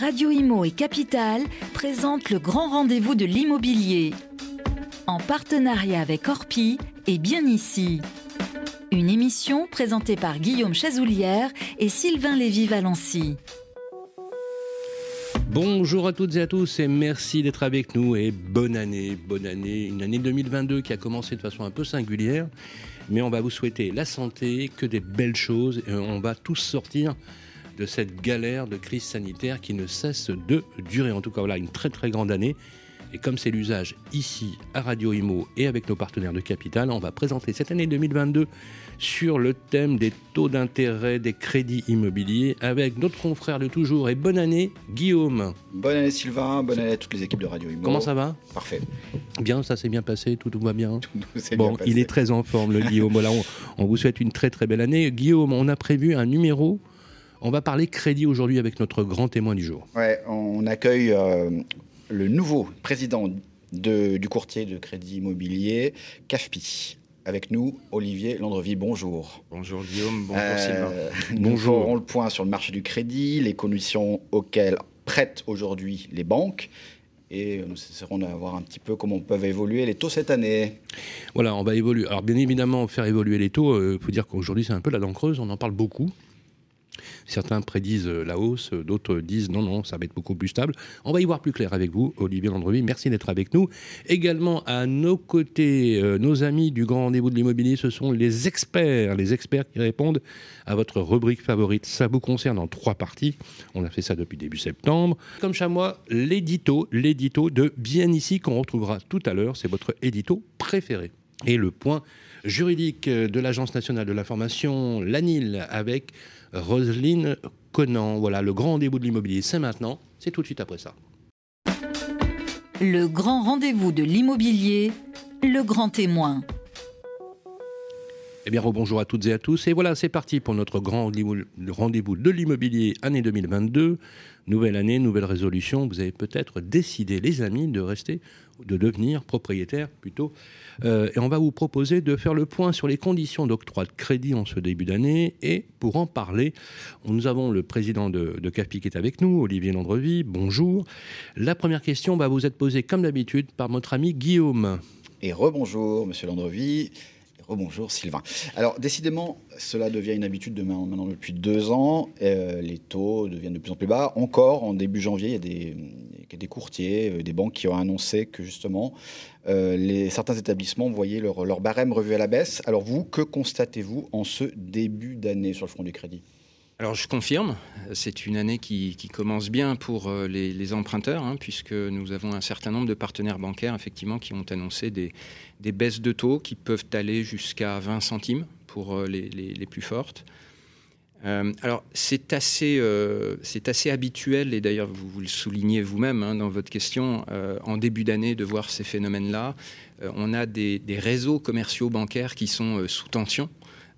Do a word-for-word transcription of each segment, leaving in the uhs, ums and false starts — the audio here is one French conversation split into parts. Radio Immo et Capital présentent le grand rendez-vous de l'immobilier, en partenariat avec Orpi et Bienici. Une émission présentée par Guillaume Chazoulière et Sylvain Lévy Valency. Bonjour à toutes et à tous et merci d'être avec nous et bonne année, bonne année, une année deux mille vingt-deux qui a commencé de façon un peu singulière, mais on va vous souhaiter la santé, que des belles choses et on va tous sortir de cette galère de crise sanitaire qui ne cesse de durer. En tout cas, voilà, une très très grande année et comme c'est l'usage ici à Radio Immo et avec nos partenaires de Capital, on va présenter cette année deux mille vingt-deux sur le thème des taux d'intérêt des crédits immobiliers avec notre confrère de toujours et bonne année Guillaume. Bonne année Sylvain, bonne année à toutes les équipes de Radio Immo. Comment ça va ? Parfait. Bien, ça s'est bien passé, tout, tout va bien. Tout, tout s'est bon, bien passé. Il est très en forme le Guillaume. Voilà, on, on vous souhaite une très très belle année. Guillaume, on a prévu un numéro. On va parler crédit aujourd'hui avec notre grand témoin du jour. Ouais, on accueille euh, le nouveau président de, du courtier de crédit immobilier, C A F P I. Avec nous, Olivier Landreville, bonjour. Bonjour Guillaume, bonjour euh, Sylvain. Nous ferons le point sur le marché du crédit, les conditions auxquelles prêtent aujourd'hui les banques. Et nous essaierons de voir un petit peu comment peuvent évoluer les taux cette année. Voilà, on va évoluer. Alors bien évidemment, faire évoluer les taux, il euh, faut dire qu'aujourd'hui c'est un peu la dent creuse, on en parle beaucoup. Certains prédisent la hausse, d'autres disent non, non, ça va être beaucoup plus stable. On va y voir plus clair avec vous, Olivier Landreville. Merci d'être avec nous. Également à nos côtés, euh, nos amis du Grand Rendez-vous de l'Immobilier, ce sont les experts. Les experts qui répondent à votre rubrique favorite. Ça vous concerne en trois parties. On a fait ça depuis début septembre. Comme chamois, l'édito, l'édito de Bienici qu'on retrouvera tout à l'heure. C'est votre édito préféré. Et le point juridique de l'Agence nationale de l'information, l'A N I L, avec Roselyne Conant. Voilà, le grand rendez-vous de l'immobilier, c'est maintenant, c'est tout de suite après ça. Le grand rendez-vous de l'immobilier, le grand témoin. Eh bien, rebonjour à toutes et à tous. Et voilà, c'est parti pour notre grand rendez-vous de l'immobilier année deux mille vingt-deux. Nouvelle année, nouvelle résolution. Vous avez peut-être décidé, les amis, de rester, de devenir propriétaire plutôt. Euh, et on va vous proposer de faire le point sur les conditions d'octroi de crédit en ce début d'année. Et pour en parler, nous avons le président de, de C A F P I qui est avec nous, Olivier Landreville. Bonjour. La première question va vous être posée, comme d'habitude, par notre ami Guillaume. Et rebonjour, monsieur Landreville. Oh bonjour Sylvain. Alors décidément, cela devient une habitude de maintenant depuis deux ans. Euh, les taux deviennent de plus en plus bas. Encore en début janvier, il y a des, il y a des courtiers, des banques qui ont annoncé que justement, euh, les, certains établissements voyaient leur, leur barème revu à la baisse. Alors vous, que constatez-vous en ce début d'année sur le front du crédit ? Alors je confirme, c'est une année qui, qui commence bien pour les, les emprunteurs, hein, puisque nous avons un certain nombre de partenaires bancaires effectivement qui ont annoncé des, des baisses de taux qui peuvent aller jusqu'à vingt centimes pour les, les, les plus fortes. Euh, alors c'est assez, euh, c'est assez habituel, et d'ailleurs vous, vous le soulignez vous-même hein, dans votre question, euh, en début d'année de voir ces phénomènes-là. Euh, on a des, des réseaux commerciaux bancaires qui sont euh, sous tension.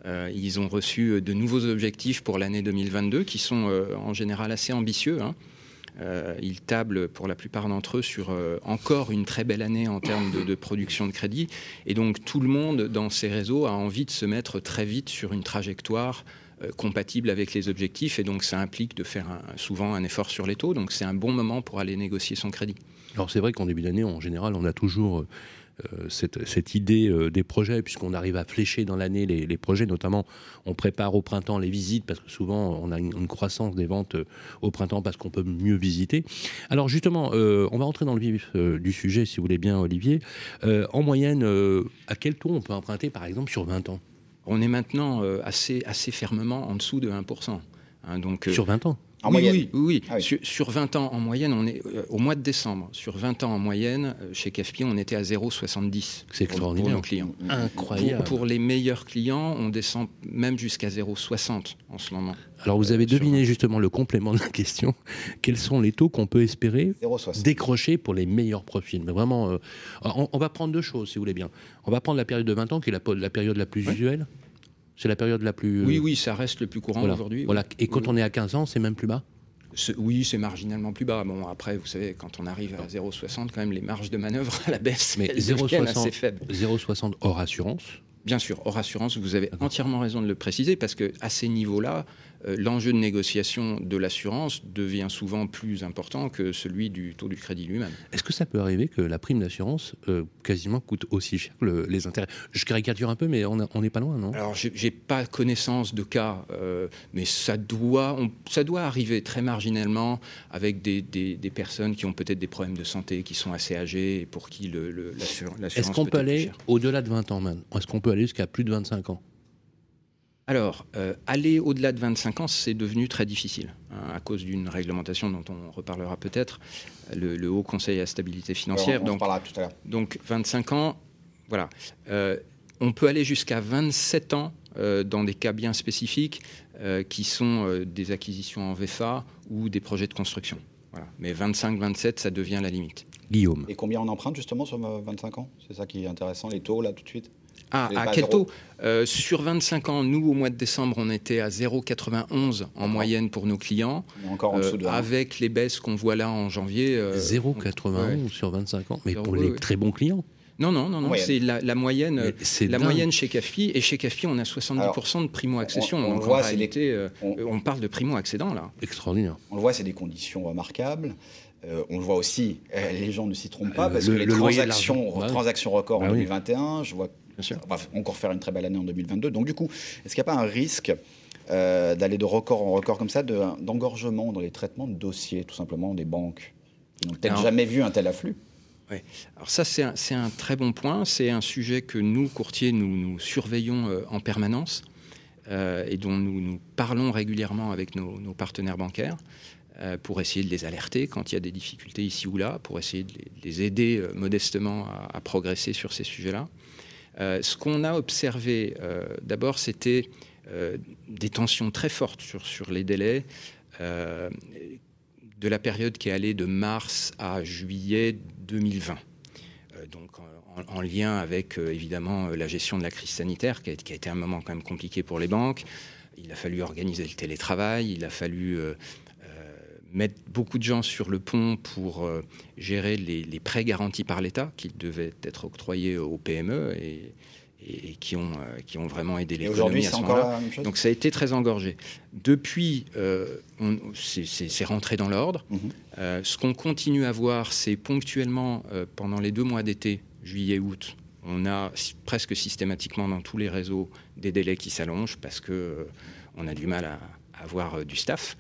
Euh, ils ont reçu de nouveaux objectifs pour l'année deux mille vingt-deux qui sont euh, en général assez ambitieux. Hein. Euh, ils tablent pour la plupart d'entre eux sur euh, encore une très belle année en termes de, de production de crédit. Et donc tout le monde dans ces réseaux a envie de se mettre très vite sur une trajectoire euh, compatible avec les objectifs. Et donc ça implique de faire un, souvent un effort sur les taux. Donc c'est un bon moment pour aller négocier son crédit. Alors c'est vrai qu'en début d'année, en général, on a toujours... Euh... Euh, cette, cette idée euh, des projets, puisqu'on arrive à flécher dans l'année les, les projets, notamment on prépare au printemps les visites, parce que souvent on a une, une croissance des ventes euh, au printemps parce qu'on peut mieux visiter. Alors justement, euh, on va rentrer dans le vif euh, du sujet, si vous voulez bien Olivier. Euh, en moyenne, euh, à quel taux on peut emprunter par exemple sur vingt ans ? On est maintenant euh, assez, assez fermement en dessous de un pour cent. Hein, donc, euh... Sur vingt ans ? En oui, oui, oui, oui. Ah oui. Sur, sur vingt ans en moyenne, on est euh, au mois de décembre. Sur vingt ans en moyenne, euh, chez C A F P I, on était à zéro virgule soixante-dix. C'est extraordinaire. Pour nos clients. Incroyable. Pour, pour les meilleurs clients, on descend même jusqu'à zéro virgule soixante en ce moment. Alors vous avez euh, deviné sur... justement le complément de la question. Quels sont les taux qu'on peut espérer décrocher pour les meilleurs profils ? Mais vraiment, euh, on, on va prendre deux choses, si vous voulez bien. On va prendre la période de vingt ans, qui est la, la période la plus ouais. usuelle. C'est la période la plus... Oui, oui, ça reste le plus courant voilà. aujourd'hui. Voilà. Et quand oui. on est à quinze ans, c'est même plus bas ? c'est, Oui, c'est marginalement plus bas. Bon, après, vous savez, quand on arrive à zéro virgule soixante, quand même, les marges de manœuvre à la baisse, mais elles deviennent assez faibles. zéro virgule soixante hors assurance ? Bien sûr, hors assurance, vous avez entièrement raison de le préciser, parce qu'à ces niveaux-là, l'enjeu de négociation de l'assurance devient souvent plus important que celui du taux du crédit lui-même. Est-ce que ça peut arriver que la prime d'assurance euh, quasiment coûte aussi cher que le, les intérêts ? Je caricature un peu, mais on n'est pas loin, non ? Alors, je n'ai pas connaissance de cas, euh, mais ça doit, on, ça doit arriver très marginalement avec des, des, des personnes qui ont peut-être des problèmes de santé, qui sont assez âgées et pour qui le, le, l'assurance, l'assurance Est-ce qu'on peut, peut aller au-delà de vingt ans même ? Est-ce qu'on peut aller jusqu'à plus de vingt-cinq ans ? Alors, euh, aller au-delà de vingt-cinq ans, c'est devenu très difficile, hein, à cause d'une réglementation dont on reparlera peut-être, le, le Haut Conseil à stabilité financière. Alors, on donc, en parlera tout à l'heure. Donc, vingt-cinq ans, voilà. Euh, on peut aller jusqu'à vingt-sept ans euh, dans des cas bien spécifiques euh, qui sont euh, des acquisitions en V F A ou des projets de construction. Voilà. Mais vingt-cinq vingt-sept, ça devient la limite. Guillaume. Et combien on emprunte justement sur vingt-cinq ans ? C'est ça qui est intéressant, les taux là tout de suite ? Ah, à quel taux ? euh, Sur vingt-cinq ans, nous, au mois de décembre, on était à zéro virgule quatre-vingt-onze en moyenne pour nos clients. Encore en dessous de euh, avec les baisses qu'on voit là en janvier. Euh, zéro virgule quatre-vingt-onze ouais. Sur vingt-cinq ans, mais zéro, pour les ouais. très bons clients. Non, non, non, non ouais. c'est la, la, moyenne, c'est la moyenne chez C A F P I. Et chez C A F P I, on a soixante-dix pour cent Alors, de primo-accession. On, on, voit, réalité, les... on... on parle de primo-accédant, là. Extraordinaire. On le voit, c'est des conditions remarquables. Euh, on le voit aussi, euh, les gens ne s'y trompent pas, euh, parce le, que les le transactions, re- ouais. transactions records bah en oui. deux mille vingt et un, je vois... on va encore faire une très belle année en deux mille vingt-deux. Donc du coup, est-ce qu'il n'y a pas un risque euh, d'aller de record en record comme ça, de, d'engorgement dans les traitements de dossiers, tout simplement, des banques qui n'ont peut-être Alors, jamais vu un tel afflux ? Oui. Alors ça, c'est un, c'est un très bon point. C'est un sujet que nous, courtiers, nous, nous surveillons euh, en permanence euh, et dont nous, nous parlons régulièrement avec nos, nos partenaires bancaires euh, pour essayer de les alerter quand il y a des difficultés ici ou là, pour essayer de les, de les aider euh, modestement à, à progresser sur ces sujets-là. Euh, ce qu'on a observé, euh, d'abord, c'était euh, des tensions très fortes sur, sur les délais euh, de la période qui est allée de mars à juillet deux mille vingt. Euh, donc, en, en lien avec, euh, évidemment, la gestion de la crise sanitaire, qui a, qui a été un moment quand même compliqué pour les banques. Il a fallu organiser le télétravail, il a fallu... Euh, mettre beaucoup de gens sur le pont pour euh, gérer les, les prêts garantis par l'État qui devaient être octroyés aux P M E et, et, et qui, ont, euh, qui ont vraiment aidé l'économie. Et aujourd'hui, c'est encore la même chose ? Donc ça a été très engorgé. Depuis, euh, on, c'est, c'est, c'est rentré dans l'ordre. Mmh. Euh, ce qu'on continue à voir, c'est ponctuellement, euh, pendant les deux mois d'été, juillet-août, on a presque systématiquement dans tous les réseaux des délais qui s'allongent parce qu'on euh, a du mal à, à avoir euh, du staff.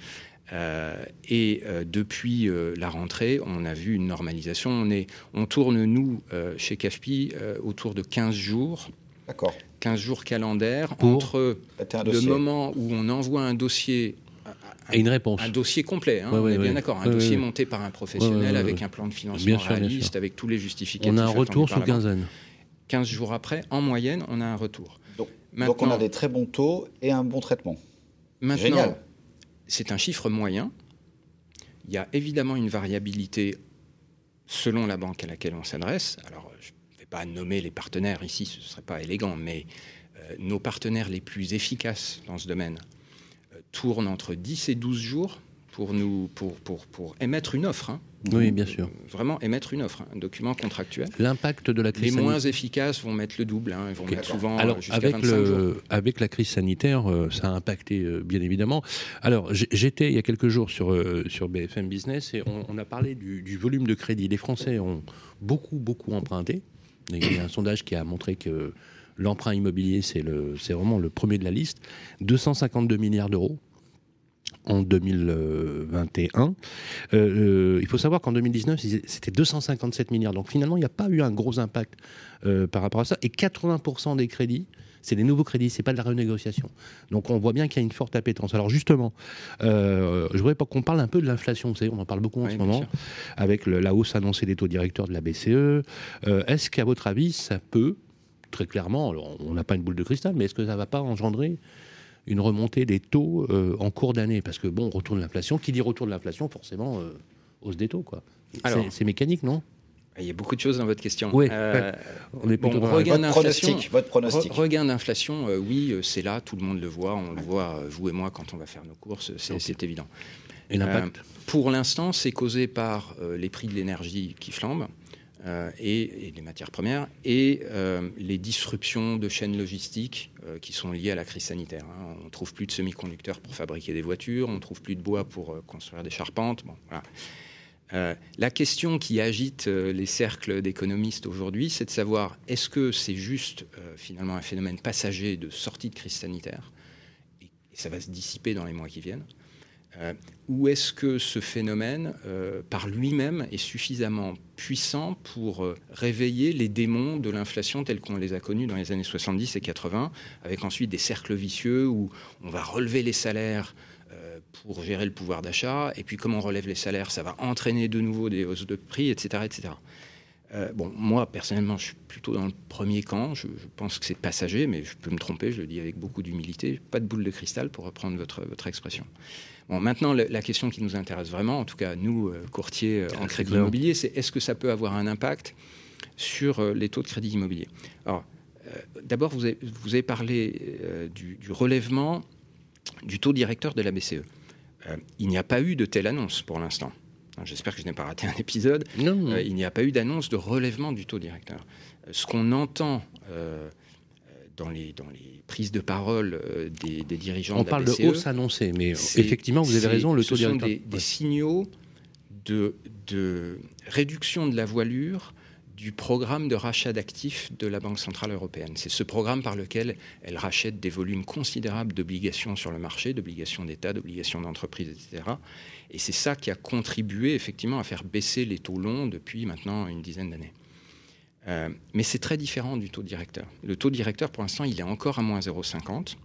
Euh, et euh, depuis euh, la rentrée, on a vu une normalisation. On, est, on tourne, nous, euh, chez C A F P I, euh, autour de quinze jours. D'accord. quinze jours calendaires pour entre le moment où on envoie un dossier... Un, et une réponse. Un dossier complet, hein, ouais, ouais, on est bien ouais. d'accord. Un ouais, dossier ouais. monté par un professionnel ouais, ouais, ouais. avec un plan de financement bien sûr, réaliste, bien avec tous les justificatifs. On a un retour sous quinzaine. quinze jours après, en moyenne, on a un retour. Donc, donc on a des très bons taux et un bon traitement. Maintenant, génial. C'est un chiffre moyen. Il y a évidemment une variabilité selon la banque à laquelle on s'adresse. Alors, je ne vais pas nommer les partenaires ici, ce ne serait pas élégant, mais euh, nos partenaires les plus efficaces dans ce domaine euh, tournent entre dix et douze jours pour, nous, pour, pour, pour émettre une offre. Hein. Oui, bien sûr. Vraiment émettre une offre, hein, un document contractuel. L'impact de la crise sanitaire. Les moins efficaces vont mettre le double, hein, ils vont okay. mettre souvent Alors, jusqu'à avec vingt-cinq le, jours. Avec la crise sanitaire, euh, ça a impacté euh, bien évidemment. Alors, j'étais il y a quelques jours sur, euh, sur B F M Business et on, on a parlé du, du volume de crédit. Les Français ont beaucoup, beaucoup emprunté. Il y a un sondage qui a montré que l'emprunt immobilier, c'est, le, c'est vraiment le premier de la liste. deux cent cinquante-deux milliards d'euros. En deux mille vingt et un. Euh, il faut savoir qu'en deux mille dix-neuf, c'était deux cent cinquante-sept milliards. Donc finalement, il n'y a pas eu un gros impact euh, par rapport à ça. Et quatre-vingts pour cent des crédits, c'est des nouveaux crédits, c'est pas de la renégociation. Donc on voit bien qu'il y a une forte appétence. Alors justement, euh, je voudrais qu'on parle un peu de l'inflation. Vous savez, on en parle beaucoup en oui, ce moment, sûr. Avec le, la hausse annoncée des taux directeurs de la B C E. Euh, est-ce qu'à votre avis, ça peut, très clairement, alors on n'a pas une boule de cristal, mais est-ce que ça ne va pas engendrer une remontée des taux euh, en cours d'année, parce que bon, retour de l'inflation, qui dit retour de l'inflation, forcément, euh, hausse des taux, quoi. Alors, c'est, c'est mécanique, non ? Il y a beaucoup de choses dans votre question. Oui, euh, on est plutôt bon, regain d'inflation, votre pronostic. Re, regain d'inflation, euh, oui, euh, c'est là, tout le monde le voit, on le voit, euh, vous et moi, quand on va faire nos courses, c'est, okay. c'est évident. Et l'impact ? Euh, pour l'instant, c'est causé par euh, les prix de l'énergie qui flambent, euh, et, et les matières premières et euh, les disruptions de chaînes logistiques euh, qui sont liées à la crise sanitaire. Hein. On ne trouve plus de semi-conducteurs pour fabriquer des voitures, on ne trouve plus de bois pour euh, construire des charpentes. Bon, voilà. Euh, la question qui agite euh, les cercles d'économistes aujourd'hui, c'est de savoir est-ce que c'est juste euh, finalement un phénomène passager de sortie de crise sanitaire et, et ça va se dissiper dans les mois qui viennent, euh, ou est-ce que ce phénomène euh, par lui-même est suffisamment puissant pour euh, réveiller les démons de l'inflation tels qu'on les a connus dans les années soixante-dix et quatre-vingts, avec ensuite des cercles vicieux où on va relever les salaires pour gérer le pouvoir d'achat, et puis comme on relève les salaires, ça va entraîner de nouveau des hausses de prix, et cetera, et cetera. Euh, bon, moi, personnellement, je suis plutôt dans le premier camp, je, je pense que c'est passager, mais je peux me tromper, je le dis avec beaucoup d'humilité, pas de boule de cristal, pour reprendre votre, votre expression. Bon, maintenant, le, la question qui nous intéresse vraiment, en tout cas, nous, courtiers en crédit immobilier, c'est est-ce que ça peut avoir un impact sur les taux de crédit immobilier ? Alors, euh, d'abord, vous avez, vous avez parlé euh, du, du relèvement du taux directeur de la B C E. Euh, il n'y a pas eu de telle annonce pour l'instant. J'espère que je n'ai pas raté un épisode. Non, non. Euh, il n'y a pas eu d'annonce de relèvement du taux directeur. Euh, ce qu'on entend euh, dans, les, dans les prises de parole euh, des, des dirigeants on de la B C E... On parle de hausse annoncée, mais effectivement, vous avez raison, le taux directeur... Ce sont des, des signaux de, de réduction de la voilure du programme de rachat d'actifs de la Banque Centrale Européenne. C'est ce programme par lequel elle rachète des volumes considérables d'obligations sur le marché, d'obligations d'État, d'obligations d'entreprise, et cetera. Et c'est ça qui a contribué effectivement à faire baisser les taux longs depuis maintenant une dizaine d'années. Euh, mais c'est très différent du taux directeur. Le taux directeur, pour l'instant, il est encore à moins zéro virgule cinquante.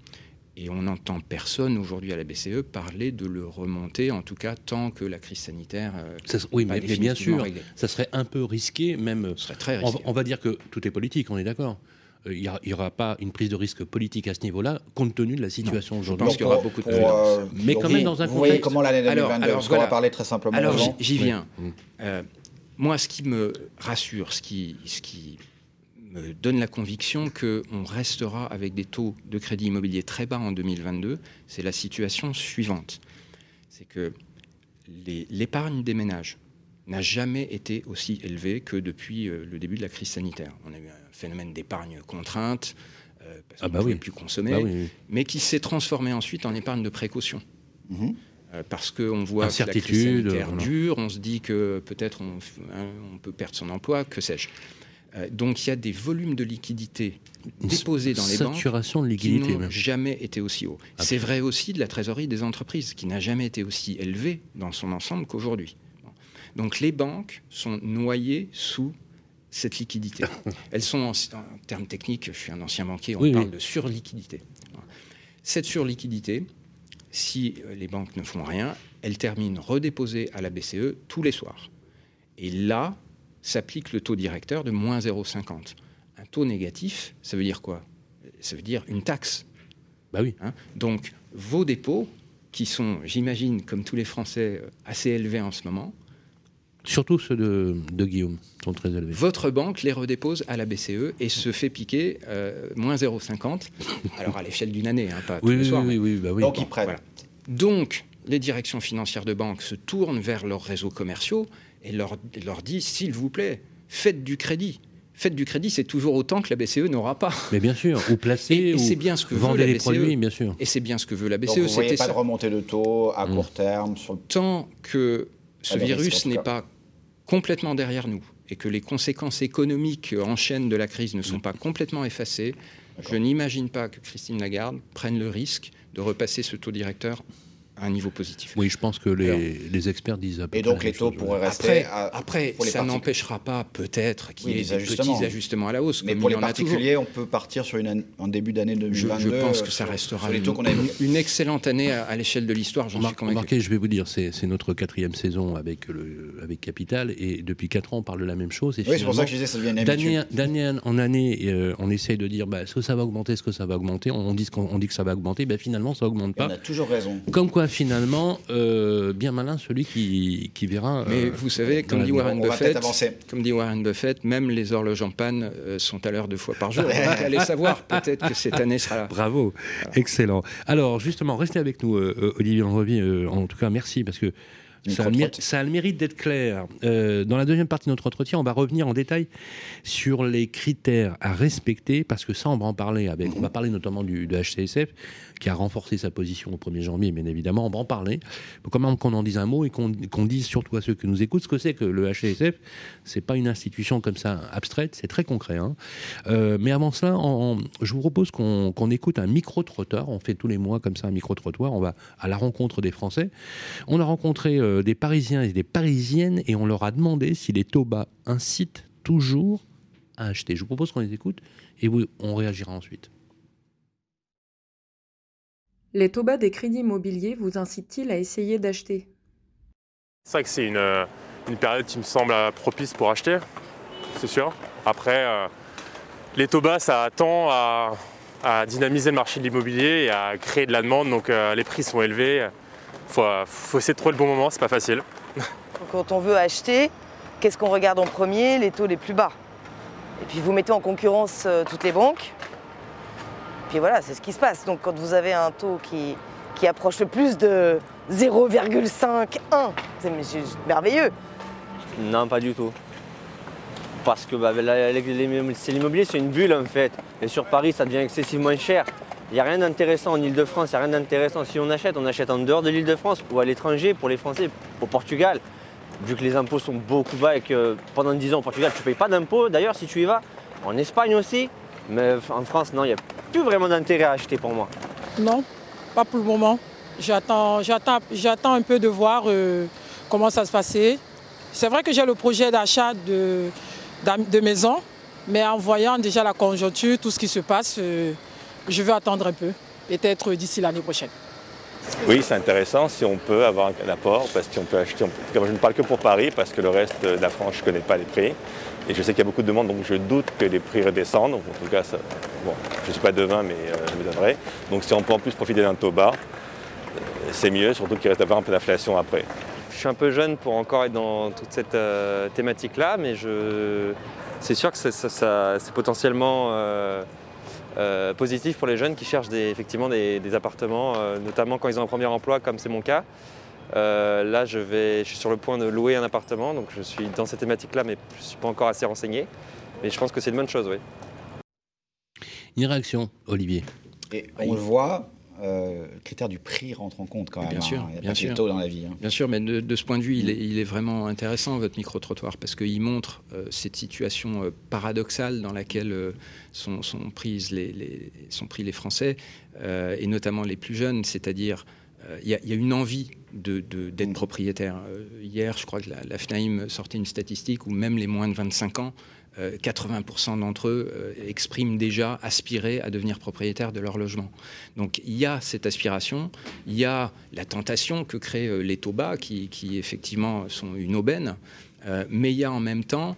Et on n'entend personne aujourd'hui à la B C E parler de le remonter, en tout cas tant que la crise sanitaire euh, ça, oui, mais, mais bien sûr, réglée. Ça serait un peu risqué, même. Ça serait très risqué. On, on va dire que tout est politique, on est d'accord. Il euh, n'y aura pas une prise de risque politique à ce niveau-là, compte tenu de la situation non, aujourd'hui. Je pense qu'il y aura beaucoup de prudence. Euh, mais quand oui, même dans un contexte. Oui, comment l'année deux mille vingt-deux, alors, alors, parce voilà. qu'on va parler très simplement. Alors avant. j'y viens. Oui. Euh, moi, ce qui me rassure, ce qui, ce qui me donne la conviction qu'on restera avec des taux de crédit immobilier très bas en deux mille vingt-deux, c'est la situation suivante. C'est que les, l'épargne des ménages n'a jamais été aussi élevée que depuis le début de la crise sanitaire. On a eu un phénomène d'épargne contrainte, euh, parce ah qu'on bah ne pouvait oui. plus consommer, bah oui, oui. mais qui s'est transformé ensuite en épargne de précaution. Mmh. Parce qu'on voit que la crise sanitaire dure, on se dit que peut-être on, on peut perdre son emploi, que sais-je. Donc il y a des volumes de liquidités déposés dans les Saturation banques de liquidité, qui n'ont même. jamais été aussi hauts. Ah c'est bien. Vrai aussi de la trésorerie des entreprises, qui n'a jamais été aussi élevée dans son ensemble qu'aujourd'hui. Donc les banques sont noyées sous cette liquidité. Elles sont, en, en termes techniques, je suis un ancien banquier, on oui, parle oui. de surliquidité. Cette surliquidité, si les banques ne font rien, elle termine redéposée à la B C E tous les soirs. Et là... s'applique le taux directeur de moins zéro virgule cinquante. Un taux négatif, ça veut dire quoi ? Ça veut dire une taxe. Bah oui. Hein ? Donc, vos dépôts, qui sont, j'imagine, comme tous les Français, assez élevés en ce moment... Surtout ceux de, de Guillaume, sont très élevés. Votre banque les redépose à la B C E et se fait piquer euh, moins zéro virgule cinquante. Alors, à l'échelle d'une année, hein, pas oui, tous les oui, soirs. Oui, oui, bah oui. Donc, ils prennent. Voilà. Donc, les directions financières de banque se tournent vers leurs réseaux commerciaux et leur, leur dit, s'il vous plaît, faites du crédit. Faites du crédit, c'est toujours autant que la B C E n'aura pas. Mais bien sûr, ou placez, et, et c'est bien ce que vendez veut la les B C E. Produits, bien sûr. Et c'est bien ce que veut la B C E. Donc vous ne voyez pas ça. De remontée de taux à mmh. court terme sur... Tant que ce Alors, virus n'est pas complètement derrière nous et que les conséquences économiques en chaîne de la crise ne sont mmh. pas complètement effacées, D'accord. je n'imagine pas que Christine Lagarde prenne le risque de repasser ce taux directeur à un niveau positif. Oui, je pense que les, Alors, les experts disent à peu près. Et donc les taux pourraient rester. Après, à, après pour ça n'empêchera pas peut-être qu'il oui, y ait des ajustements. petits ajustements à la hausse. Mais comme pour il les en particuliers, on peut partir sur une, en début d'année deux mille vingt-deux. Je, je pense que ça sur, restera sur les taux qu'on une, une excellente année à, à l'échelle de l'histoire. J'en Mar- suis convaincu. Marquez, je vais vous dire, c'est, c'est notre quatrième saison avec, le, avec Capital et depuis quatre ans, on parle de la même chose. Et oui, c'est pour ça que je disais ça devient une habitude. D'année, d'année en année, euh, on essaye de dire bah, est-ce que ça va augmenter, est-ce que ça va augmenter. On, on, dit, qu'on, on dit que ça va augmenter, bah, finalement, ça n'augmente pas. On a toujours raison. Comme quoi, finalement, euh, bien malin celui qui, qui verra... Euh, Mais vous savez, comme dit, Warren Buffett, comme dit Warren Buffett, même les horloges en panne euh, sont à l'heure deux fois par jour. Donc, allez savoir, peut-être que cette année sera là. Bravo, voilà. Excellent. Alors, justement, restez avec nous, euh, Olivier Landreville. Euh, en tout cas, merci, parce que Ça a, le, ça a le mérite d'être clair. Euh, dans la deuxième partie de notre entretien, on va revenir en détail sur les critères à respecter, parce que ça, on va en parler avec. Mmh. On va parler notamment du, de H C S F, qui a renforcé sa position au premier janvier, bien évidemment. On va en parler. Il faut quand même qu'on en dise un mot et qu'on, qu'on dise surtout à ceux qui nous écoutent ce que c'est que le H C S F. C'est pas une institution comme ça abstraite, c'est très concret. Hein. Euh, mais avant cela, on, on, je vous propose qu'on, qu'on écoute un micro-trottoir. On fait tous les mois comme ça un micro-trottoir. On va à la rencontre des Français. On a rencontré euh, des Parisiens et des Parisiennes et on leur a demandé si les taux bas incitent toujours à acheter. Je vous propose qu'on les écoute et on réagira ensuite. Les taux bas des crédits immobiliers vous incitent-ils à essayer d'acheter ? C'est vrai que c'est une, une période qui me semble propice pour acheter, c'est sûr. Après, euh, les taux bas, ça tend à, à dynamiser le marché de l'immobilier et à créer de la demande, donc euh, les prix sont élevés. Faut, faut essayer de trouver le bon moment, c'est pas facile. Quand on veut acheter, qu'est-ce qu'on regarde en premier ? Les taux les plus bas. Et puis vous mettez en concurrence toutes les banques. Et puis voilà, c'est ce qui se passe. Donc quand vous avez un taux qui, qui approche le plus de zéro virgule cinq un, c'est, c'est merveilleux. Non, pas du tout. Parce que bah, la, c'est l'immobilier, c'est une bulle en fait. Et sur Paris, ça devient excessivement cher. Il n'y a rien d'intéressant en Ile-de-France, il n'y a rien d'intéressant. Si on achète, on achète en dehors de l'Ile-de-France ou à l'étranger, pour les Français, au Portugal. Vu que les impôts sont beaucoup bas et que pendant dix ans au Portugal, tu ne payes pas d'impôts d'ailleurs si tu y vas. En Espagne aussi, mais en France, non, il n'y a plus vraiment d'intérêt à acheter pour moi. Non, pas pour le moment. J'attends, j'attends, j'attends un peu de voir euh, comment ça se passait. C'est vrai que j'ai le projet d'achat de, de maison, mais en voyant déjà la conjoncture, tout ce qui se passe, euh, je veux attendre un peu, peut-être d'ici l'année prochaine. Oui, c'est intéressant si on peut avoir un apport, parce qu'on peut acheter. On peut... Je ne parle que pour Paris, parce que le reste de la France, je ne connais pas les prix. Et je sais qu'il y a beaucoup de demandes, donc je doute que les prix redescendent. En tout cas, ça... bon, je ne suis pas devin, mais euh, je me donnerai. Donc si on peut en plus profiter d'un taux bas, c'est mieux, surtout qu'il reste à avoir un peu d'inflation après. Je suis un peu jeune pour encore être dans toute cette euh, thématique-là, mais je... c'est sûr que ça, ça, ça, c'est potentiellement... Euh... Euh, positif pour les jeunes qui cherchent des, effectivement des, des appartements, euh, notamment quand ils ont un premier emploi, comme c'est mon cas. Euh, là, je, vais, je suis sur le point de louer un appartement, donc je suis dans cette thématique-là, mais je ne suis pas encore assez renseigné. Mais je pense que c'est une bonne chose, oui. Une réaction, Olivier. Et on le voit, euh, le critère du prix rentre en compte quand même. Bien sûr, hein. Il y a bien sûr. Taux dans la vie. Hein. Bien sûr, mais de, de ce point de vue, il est, il est vraiment intéressant, votre micro-trottoir, parce qu'il montre euh, cette situation euh, paradoxale dans laquelle... Euh, Sont, sont, prises les, les, sont pris les Français, euh, et notamment les plus jeunes, c'est-à-dire il euh, y, y a une envie de, de, d'être propriétaire. Euh, hier, je crois que la, la FNAIM sortait une statistique où même les moins de vingt-cinq ans, euh, quatre-vingts pour cent d'entre eux euh, expriment déjà aspirer à devenir propriétaire de leur logement. Donc il y a cette aspiration, il y a la tentation que créent euh, les taux bas qui, qui effectivement sont une aubaine, euh, mais il y a en même temps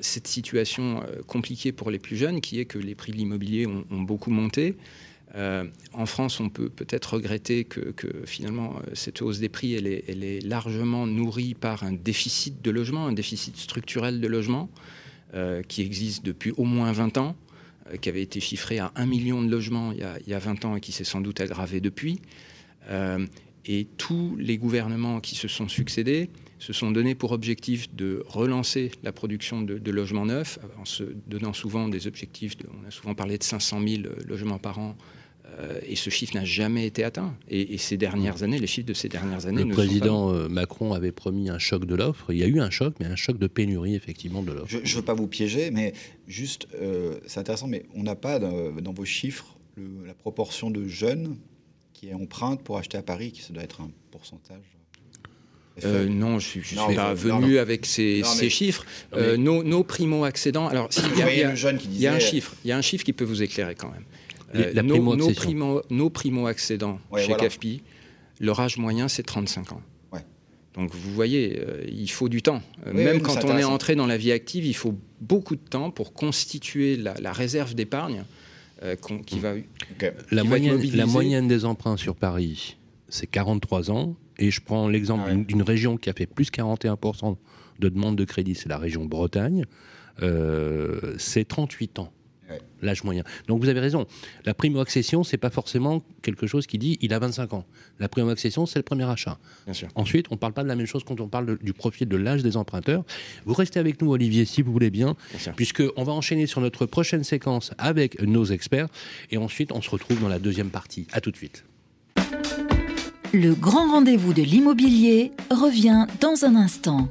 cette situation compliquée pour les plus jeunes, qui est que les prix de l'immobilier ont, ont beaucoup monté. Euh, en France, on peut peut-être regretter que, que finalement, cette hausse des prix, elle est, elle est largement nourrie par un déficit de logement, un déficit structurel de logement, euh, qui existe depuis au moins vingt ans, euh, qui avait été chiffré à un million de logements il y a, il y a vingt ans et qui s'est sans doute aggravé depuis. Euh, et tous les gouvernements qui se sont succédés se sont donnés pour objectif de relancer la production de, de logements neufs, en se donnant souvent des objectifs, de, on a souvent parlé de cinq cent mille logements par an, euh, et ce chiffre n'a jamais été atteint. Et, et ces dernières années, les chiffres de ces dernières années... Le ne président sont pas... Macron avait promis un choc de l'offre, il y a eu un choc, mais un choc de pénurie, effectivement, de l'offre. Je ne veux pas vous piéger, mais juste, euh, c'est intéressant, mais on n'a pas dans, dans vos chiffres le, la proportion de jeunes qui est empreinte pour acheter à Paris, qui ça doit être un pourcentage... Euh, non, je ne suis non, pas vous, venu non, non. avec ces, non, ces chiffres. Non, mais... euh, nos, nos primo-accédants... Alors, il y a, y a, y a, disait... y a un chiffre, il y a un chiffre qui peut vous éclairer quand même. Euh, la, la nos, nos, primo, nos primo-accédants ouais, chez voilà. C A F P I, leur âge moyen, c'est trente-cinq ans. Ouais. Donc, vous voyez, euh, il faut du temps. Euh, oui, même oui, quand on est entré dans la vie active, il faut beaucoup de temps pour constituer la, la réserve d'épargne euh, qui va, okay. la, qui moyenne, va la moyenne des emprunts sur Paris, c'est quarante-trois ans. Et je prends l'exemple ah ouais. d'une région qui a fait plus quarante et un pour cent de demande de crédit, c'est la région Bretagne, euh, c'est trente-huit ans. ouais. l'âge moyen. Donc vous avez raison, la primo-accession, c'est pas forcément quelque chose qui dit il a vingt-cinq ans. La primo-accession, c'est le premier achat. Bien sûr. Ensuite, on ne parle pas de la même chose quand on parle de, du profil de l'âge des emprunteurs. Vous restez avec nous, Olivier, si vous voulez bien, bien puisqu'on va enchaîner sur notre prochaine séquence avec nos experts et ensuite, on se retrouve dans la deuxième partie. À tout de suite. Le grand rendez-vous de l'immobilier revient dans un instant.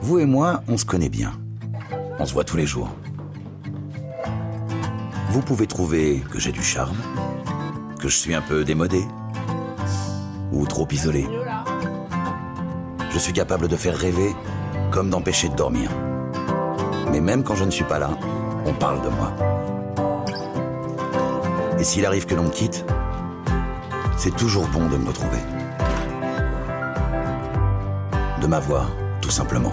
Vous et moi, on se connaît bien. On se voit tous les jours. Vous pouvez trouver que j'ai du charme, que je suis un peu démodé ou trop isolé. Je suis capable de faire rêver comme d'empêcher de dormir. Mais même quand je ne suis pas là, on parle de moi. Et s'il arrive que l'on me quitte, c'est toujours bon de me retrouver. De m'avoir, tout simplement.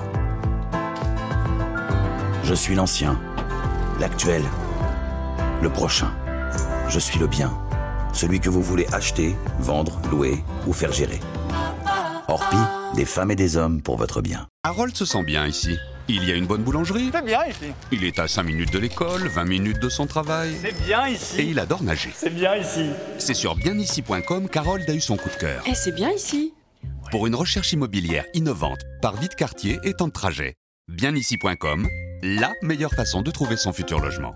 Je suis l'ancien, l'actuel, le prochain. Je suis le bien, celui que vous voulez acheter, vendre, louer ou faire gérer. Orpi, des femmes et des hommes pour votre bien. Harold se sent bien ici. Il y a une bonne boulangerie. C'est bien ici. Il est à cinq minutes de l'école, vingt minutes de son travail. C'est bien ici. Et il adore nager. C'est bien ici. C'est sur bienici point com qu'Harold a eu son coup de cœur. Eh, c'est bien ici. Pour une recherche immobilière innovante, par vie de quartier et temps de trajet. bienici point com, la meilleure façon de trouver son futur logement.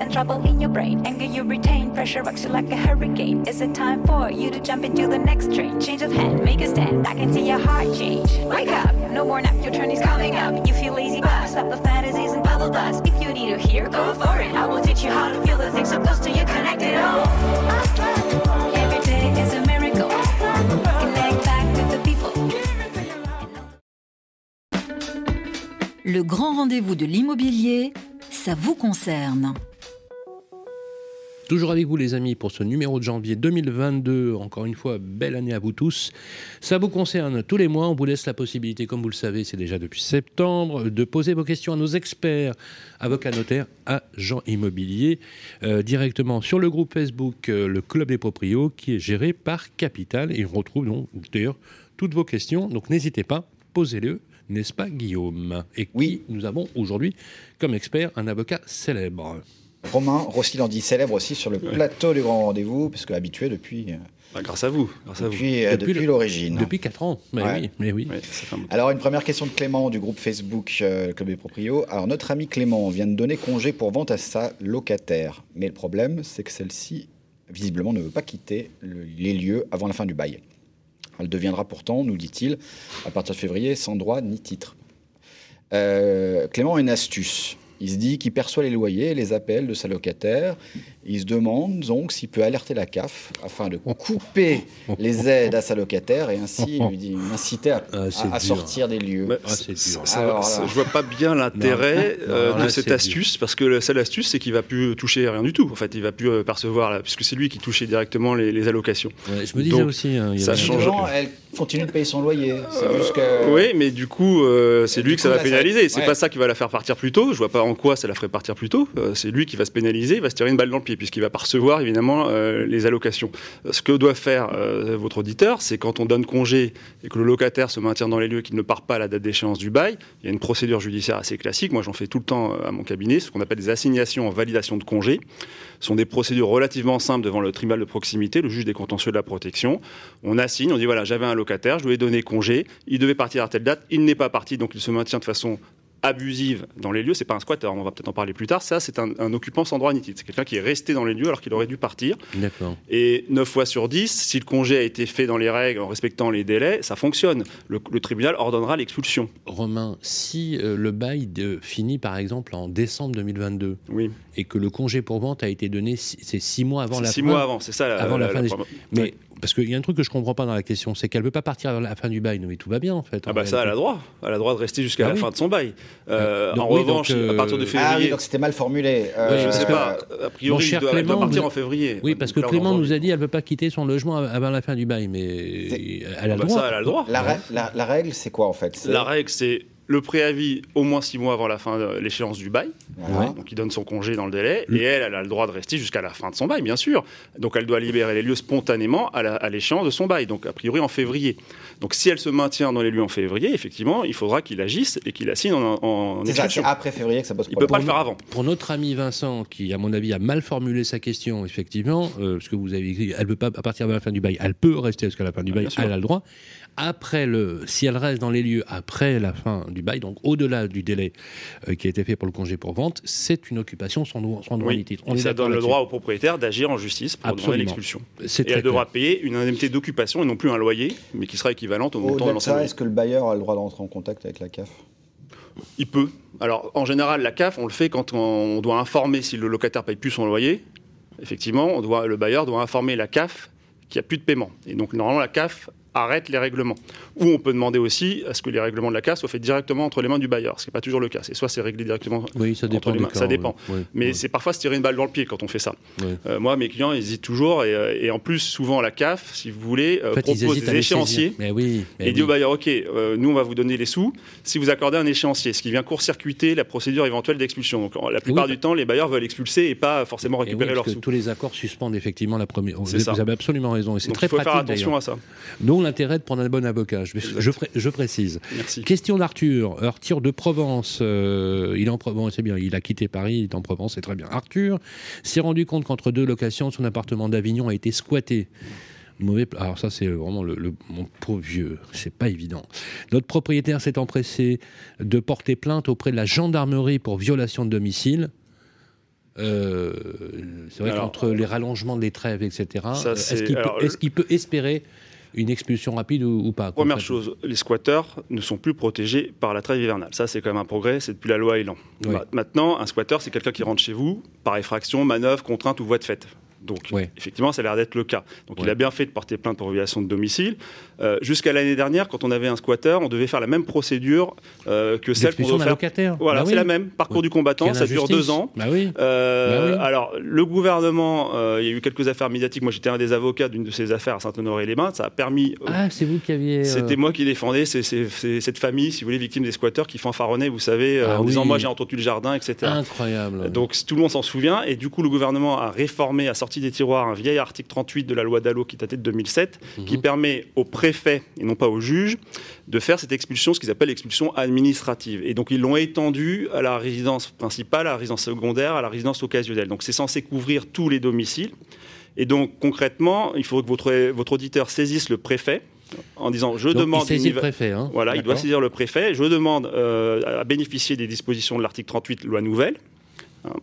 And trouble in your brain, anger you retain, pressure rocks you like a hurricane. It's a time for you to jump into the next train. Change of hand, make a stand, I can see your heart change. Wake up, no more nap, your turn is coming up. You feel lazy, but stop the fantasies and bubble dust. If you need to hear, go for it. I will teach you how to feel the things so close to you, connect it all. Every day is a miracle. Connect back with the people. Le grand rendez-vous de l'immobilier, ça vous concerne. Toujours avec vous les amis pour ce numéro de janvier deux mille vingt-deux, encore une fois, belle année à vous tous. Ça vous concerne tous les mois, on vous laisse la possibilité, comme vous le savez, c'est déjà depuis septembre, de poser vos questions à nos experts, avocats notaires, agents immobiliers, euh, directement sur le groupe Facebook, euh, le Club des Proprios, qui est géré par Capital. Et on retrouve donc d'ailleurs toutes vos questions, donc n'hésitez pas, posez-les. N'est-ce pas, Guillaume ? Et qui oui. nous avons aujourd'hui comme expert un avocat célèbre. Romain Rossi-Landi, célèbre aussi sur le plateau ouais. du Grand Rendez-vous, parce qu'habitué depuis... Bah, grâce à vous. Grâce depuis, à vous. depuis, depuis le, l'origine. Depuis quatre ans. Mais ouais. oui. Mais oui. Ouais, un... Alors, une première question de Clément du groupe Facebook euh, Club des Proprios. Alors, notre ami Clément vient de donner congé pour vente à sa locataire. Mais le problème, c'est que celle-ci, visiblement, ne veut pas quitter le, les lieux avant la fin du bail. Elle deviendra pourtant, nous dit-il, à partir de février, sans droit ni titre. Euh, Clément a une astuce. Il se dit qu'il perçoit les loyers et les appels de sa locataire. Il se demande donc s'il peut alerter la C A F afin de couper les aides à sa locataire et ainsi lui inciter à, ah, à, à sortir des lieux. Ah, c'est dur. Ça, Alors, ça, je ne vois pas bien l'intérêt non. Euh, non, là, de cette astuce, dur. parce que la seule astuce, c'est qu'il ne va plus toucher rien du tout. En fait, il ne va plus percevoir, là, puisque c'est lui qui touchait directement les, les allocations. Ouais, je me disais donc, aussi... Hein, il y ça change. Elle continue de payer son loyer. C'est euh, jusqu'à... Oui, mais du coup, euh, c'est et lui que coup, ça va là, pénaliser. Ça... Ce n'est ouais. pas ça qui va la faire partir plus tôt. Je ne vois pas en quoi ça la ferait partir plus tôt. Euh, c'est lui qui va se pénaliser, il va se tirer une balle dans le pied, puisqu'il va pas recevoir évidemment euh, les allocations. Ce que doit faire euh, votre auditeur, c'est quand on donne congé et que le locataire se maintient dans les lieux et qu'il ne part pas à la date d'échéance du bail, il y a une procédure judiciaire assez classique. Moi, j'en fais tout le temps à mon cabinet, ce qu'on appelle des assignations en validation de congé. Ce sont des procédures relativement simples devant le tribunal de proximité, le juge des contentieux de la protection. On assigne, on dit voilà, j'avais un locataire, je lui ai donné congé, il devait partir à telle date, il n'est pas parti, donc il se maintient de façon abusive dans les lieux, c'est pas un squatter, on va peut-être en parler plus tard, ça c'est un, un occupant sans droit ni titre, c'est quelqu'un qui est resté dans les lieux alors qu'il aurait dû partir. D'accord. Et neuf fois sur dix, si le congé a été fait dans les règles, en respectant les délais, ça fonctionne. Le, le tribunal ordonnera l'expulsion. Romain, si euh, le bail de, finit par exemple en décembre deux mille vingt-deux, oui. et que le congé pour vente a été donné, c'est six mois avant c'est la six fin... six mois avant, c'est ça la, avant la, la, la, la fin des... Mais... Oui. Parce qu'il y a un truc que je ne comprends pas dans la question, c'est qu'elle ne veut pas partir à la fin du bail, mais tout va bien en fait. En ah bah réalité. Ça, elle a droit. Elle a droit de rester jusqu'à ah la oui. fin de son bail. Euh, donc, en oui, revanche, donc, euh... à partir de février... Ah oui, donc c'était mal formulé. Euh, oui, je ne sais pas. A priori, il doit, Clément, elle doit partir a... en février. Oui, parce que là, Clément nous a dit qu'elle ne veut pas quitter son logement avant la fin du bail, mais c'est... elle a le ah bah droit. Ça, elle a le droit. La, ra- la, la règle, c'est quoi en fait c'est... La règle, c'est le préavis au moins six mois avant la fin de l'échéance du bail. Voilà. Ouais. Donc il donne son congé dans le délai, mmh. et elle, elle a le droit de rester jusqu'à la fin de son bail, bien sûr. Donc elle doit libérer les lieux spontanément à, la, à l'échéance de son bail, donc a priori en février. Donc si elle se maintient dans les lieux en février, effectivement, il faudra qu'il agisse et qu'il la signe en, en c'est ça, c'est après février que ça pose problème. Il ne peut pas le faire avant. Pour notre ami Vincent, qui à mon avis a mal formulé sa question, effectivement, euh, parce que vous avez écrit, elle peut pas, à partir de la fin du bail, elle peut rester jusqu'à la fin du ah, bail, elle a le droit. Après le, si elle reste dans les lieux après la fin du bail, donc au-delà du délai euh, qui a été fait pour le congé pour vente, c'est une occupation sans droit, sans droit oui. ni titre. On et ça donne le droit au propriétaire d'agir en justice pour demander l'expulsion. C'est et elle clair. devra payer une indemnité d'occupation et non plus un loyer, mais qui sera équivalente au montant de l'ancien loyer. Est-ce que le bailleur a le droit de rentrer en contact avec la C A F ? Il peut. Alors, en général, la C A F, on le fait quand on doit informer si le locataire ne paye plus son loyer. Effectivement, on doit, le bailleur doit informer la C A F qu'il n'y a plus de paiement. Et donc, normalement, la C A F arrête les règlements. Ou on peut demander aussi à ce que les règlements de la C A F soient faits directement entre les mains du bailleur, ce qui n'est pas toujours le cas. C'est soit c'est réglé directement oui, ça entre les mains, cas, ça dépend. Oui, oui, Mais oui. c'est parfois se tirer une balle dans le pied quand on fait ça. Oui. Euh, moi, mes clients hésitent toujours, et, et en plus, souvent la C A F, si vous voulez, euh, en fait, propose des échéanciers mais oui, mais et oui. dit au bailleur, ok, euh, nous on va vous donner les sous si vous accordez un échéancier, ce qui vient court-circuiter la procédure éventuelle d'expulsion. Donc la plupart oui. du temps, les bailleurs veulent expulser et pas forcément récupérer oui, leurs sous. Tous les accords suspendent effectivement la première. Vous, vous avez absolument raison, et c'est Donc, très pratique. Il faut pratique, faire attention d'ailleurs. à ça. Donc, l'intérêt de prendre un bon avocat, je, je, je précise. Merci. Question d'Arthur. Arthur de Provence, euh, il est en Provence, c'est bien, il a quitté Paris, il est en Provence, c'est très bien. Arthur s'est rendu compte qu'entre deux locations, son appartement d'Avignon a été squatté. Mauvais. Alors ça, c'est vraiment le, le, mon pauvre vieux, c'est pas évident. Notre propriétaire s'est empressé de porter plainte auprès de la gendarmerie pour violation de domicile. Euh, c'est vrai alors, qu'entre les rallongements des trêves, et cetera, ça, est-ce, qu'il alors, peut, est-ce qu'il peut espérer une expulsion rapide ou, ou pas ? Première chose, les squatteurs ne sont plus protégés par la trêve hivernale. Ça, c'est quand même un progrès, c'est depuis la loi Elan. Oui. Bah, maintenant, un squatteur, c'est quelqu'un qui rentre chez vous par effraction, manœuvre, contrainte ou voie de fait. Donc, oui. effectivement, ça a l'air d'être le cas. Donc, oui. il a bien fait de porter plainte pour violation de domicile. Euh, jusqu'à l'année dernière, quand on avait un squatteur, on devait faire la même procédure euh, que celle qu'on doit faire. Voilà, bah c'est oui. la même. Parcours oui. du combattant, ça dure deux ans. Bah oui. Euh, bah oui. Alors, le gouvernement, euh, il y a eu quelques affaires médiatiques. Moi, j'étais un des avocats d'une de ces affaires à Saint-Honoré-les-Bains. Ça a permis. Euh, ah, c'est vous qui aviez. Euh... C'était moi qui défendais c'est, c'est, c'est cette famille, si vous voulez, victime des squatteurs qui fanfaronnaient, vous savez, euh, ah, en oui. disant moi j'ai entretenu le jardin, et cetera. Incroyable. Donc, tout le monde s'en souvient. Et du coup, le gouvernement a réformé, a sorti des tiroirs un vieil article trente-huit de la loi Dallot qui datait de deux mille sept, mmh. qui permet au préfet et non pas au juge de faire cette expulsion, ce qu'ils appellent l'expulsion administrative. Et donc ils l'ont étendue à la résidence principale, à la résidence secondaire, à la résidence occasionnelle. Donc c'est censé couvrir tous les domiciles. Et donc concrètement, il faudrait que votre, votre auditeur saisisse le préfet en disant je donc, demande il saisit le préfet, hein. voilà, D'accord. il doit saisir le préfet. Je demande euh, à bénéficier des dispositions de l'article trente-huit loi nouvelle. Hein.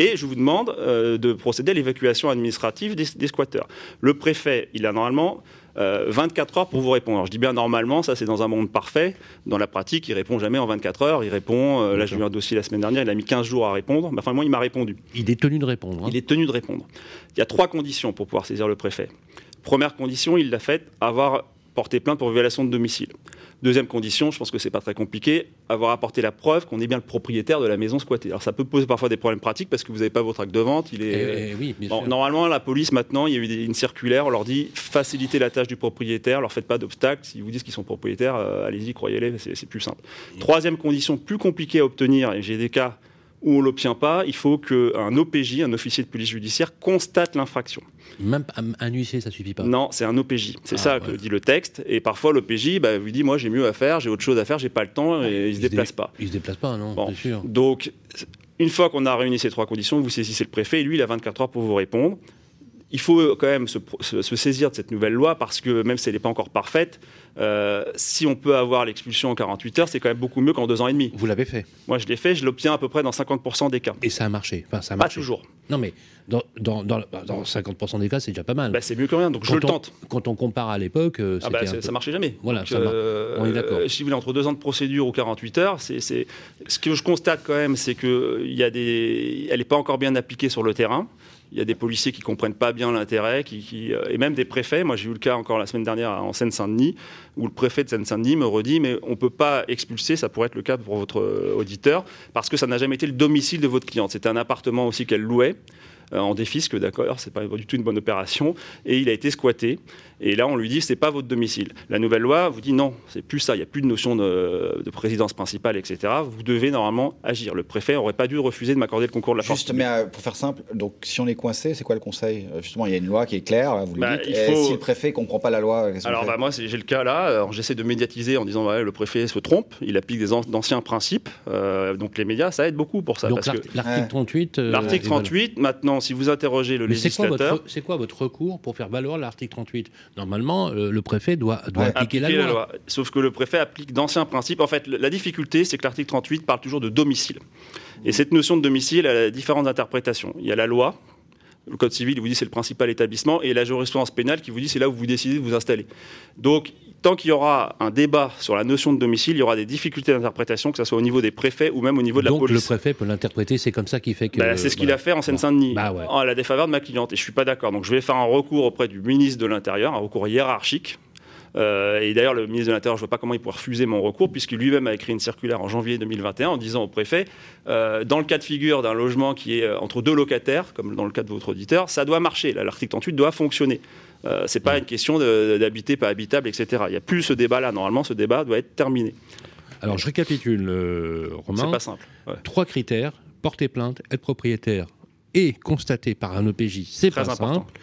Et je vous demande euh, de procéder à l'évacuation administrative des, des squatteurs. Le préfet, il a normalement euh, vingt-quatre heures pour vous répondre. Alors, je dis bien normalement, ça c'est dans un monde parfait. Dans la pratique, il ne répond jamais en vingt-quatre heures. Il répond, euh, là j'ai eu un dossier la semaine dernière, il a mis quinze jours à répondre. Enfin, moi, il m'a répondu. Il est tenu de répondre. Hein. Il est tenu de répondre. Il y a trois conditions pour pouvoir saisir le préfet. Première condition, il l'a faite, avoir porté plainte pour violation de domicile. Deuxième condition, je pense que c'est pas très compliqué, avoir apporté la preuve qu'on est bien le propriétaire de la maison squattée. Alors ça peut poser parfois des problèmes pratiques parce que vous n'avez pas votre acte de vente. Il est... eh, eh, oui, bon, normalement, la police maintenant, il y a eu une circulaire, on leur dit facilitez la tâche du propriétaire, leur faites pas d'obstacles. S'ils vous disent qu'ils sont propriétaires, euh, allez-y, croyez-les, c'est, c'est plus simple. Mmh. Troisième condition, plus compliquée à obtenir, et j'ai des cas où on ne l'obtient pas, il faut qu'un O P J, un officier de police judiciaire, constate l'infraction. Même un huissier, ça ne suffit pas. Non, c'est un O P J. C'est ah, ça ouais. que dit le texte. Et parfois, l'O P J bah, lui dit, moi, j'ai mieux à faire, j'ai autre chose à faire, j'ai pas le temps, et il ne se déplace dé... pas. Il ne se déplace pas, non, bon. c'est sûr. Donc, une fois qu'on a réuni ces trois conditions, vous saisissez le préfet, et lui, il a vingt-quatre heures pour vous répondre. Il faut quand même se, se, se saisir de cette nouvelle loi parce que, même si elle n'est pas encore parfaite, euh, si on peut avoir l'expulsion en quarante-huit heures, c'est quand même beaucoup mieux qu'en deux ans et demi. Vous l'avez fait. Moi, je l'ai fait. Je l'obtiens à peu près dans cinquante pour cent des cas. Et ça a marché. Enfin, ça a marché. Pas toujours. Non, mais dans, dans, dans, dans cinquante pour cent des cas, c'est déjà pas mal. Bah, c'est mieux que rien. Donc, quand je on, le tente. Quand on compare à l'époque, euh, ah bah, c'est, peu... ça marchait jamais. Voilà. Donc, ça euh, on est d'accord. Euh, si vous voulez, entre deux ans de procédure ou quarante-huit heures, c'est, c'est... ce que je constate quand même, c'est que il y a des, elle n'est pas encore bien appliquée sur le terrain. Il y a des policiers qui ne comprennent pas bien l'intérêt, qui, qui, et même des préfets. Moi, j'ai eu le cas encore la semaine dernière en Seine-Saint-Denis, où le préfet de Seine-Saint-Denis me redit « mais on ne peut pas expulser, ça pourrait être le cas pour votre auditeur, parce que ça n'a jamais été le domicile de votre cliente. C'était un appartement aussi qu'elle louait. euh, en défisque, d'accord, c'est pas du tout une bonne opération, et il a été squatté. Et là, on lui dit, c'est pas votre domicile. La nouvelle loi vous dit non, c'est plus ça, il n'y a plus de notion de, de présidence principale, et cetera. Vous devez normalement agir. Le préfet n'aurait pas dû refuser de m'accorder le concours de la force. Juste, mais euh, pour faire simple, donc si on est coincé, c'est quoi le conseil ? Justement, il y a une loi qui est claire, vous le bah, dites. Faut... Si le préfet ne comprend pas la loi, qu'est-ce qu'on fait ? Alors, bah, moi, j'ai le cas là. Alors, j'essaie de médiatiser en disant, bah, le préfet se trompe, il applique des an- d'anciens principes. Euh, donc, les médias, ça aide beaucoup pour ça. Donc, parce l'art- que... l'article trente-huit. Euh, l'article trente-huit, maintenant, si vous interrogez le mais législateur. C'est quoi, votre, c'est quoi votre recours pour faire valoir l'article trente-huit ? Normalement, euh, le préfet doit, doit ouais, appliquer, appliquer la, loi. la loi. Sauf que le préfet applique d'anciens principes. En fait, le, la difficulté, c'est que l'article trente-huit parle toujours de domicile. Et cette notion de domicile, elle a différentes interprétations. Il y a la loi, le code civil vous dit c'est le principal établissement, et la jurisprudence pénale qui vous dit c'est là où vous décidez de vous installer. Donc, tant qu'il y aura un débat sur la notion de domicile, il y aura des difficultés d'interprétation, que ce soit au niveau des préfets ou même au niveau de la donc police. Donc le préfet peut l'interpréter, c'est comme ça qu'il fait que... Bah, c'est ce qu'il voilà. a fait en Seine-Saint-Denis, bah, ouais. à la défaveur de ma cliente, et je ne suis pas d'accord. Donc je vais faire un recours auprès du ministre de l'Intérieur, un recours hiérarchique. Euh, et d'ailleurs, le ministre de l'Intérieur, je ne vois pas comment il pourra refuser mon recours, puisqu'il lui-même a écrit une circulaire en janvier deux mille vingt et un en disant au préfet, euh, dans le cas de figure d'un logement qui est entre deux locataires, comme dans le cas de votre auditeur, ça doit marcher, là, l'article trente-huit doit fonctionner. Euh, c'est pas une question de, d'habiter, pas habitable, et cetera. Il n'y a plus ce débat-là. Normalement, ce débat doit être terminé. Alors, je récapitule, euh, Romain. C'est pas simple. Ouais. Trois critères, porter plainte, être propriétaire et constaté par un O P J, c'est très pas important. Simple.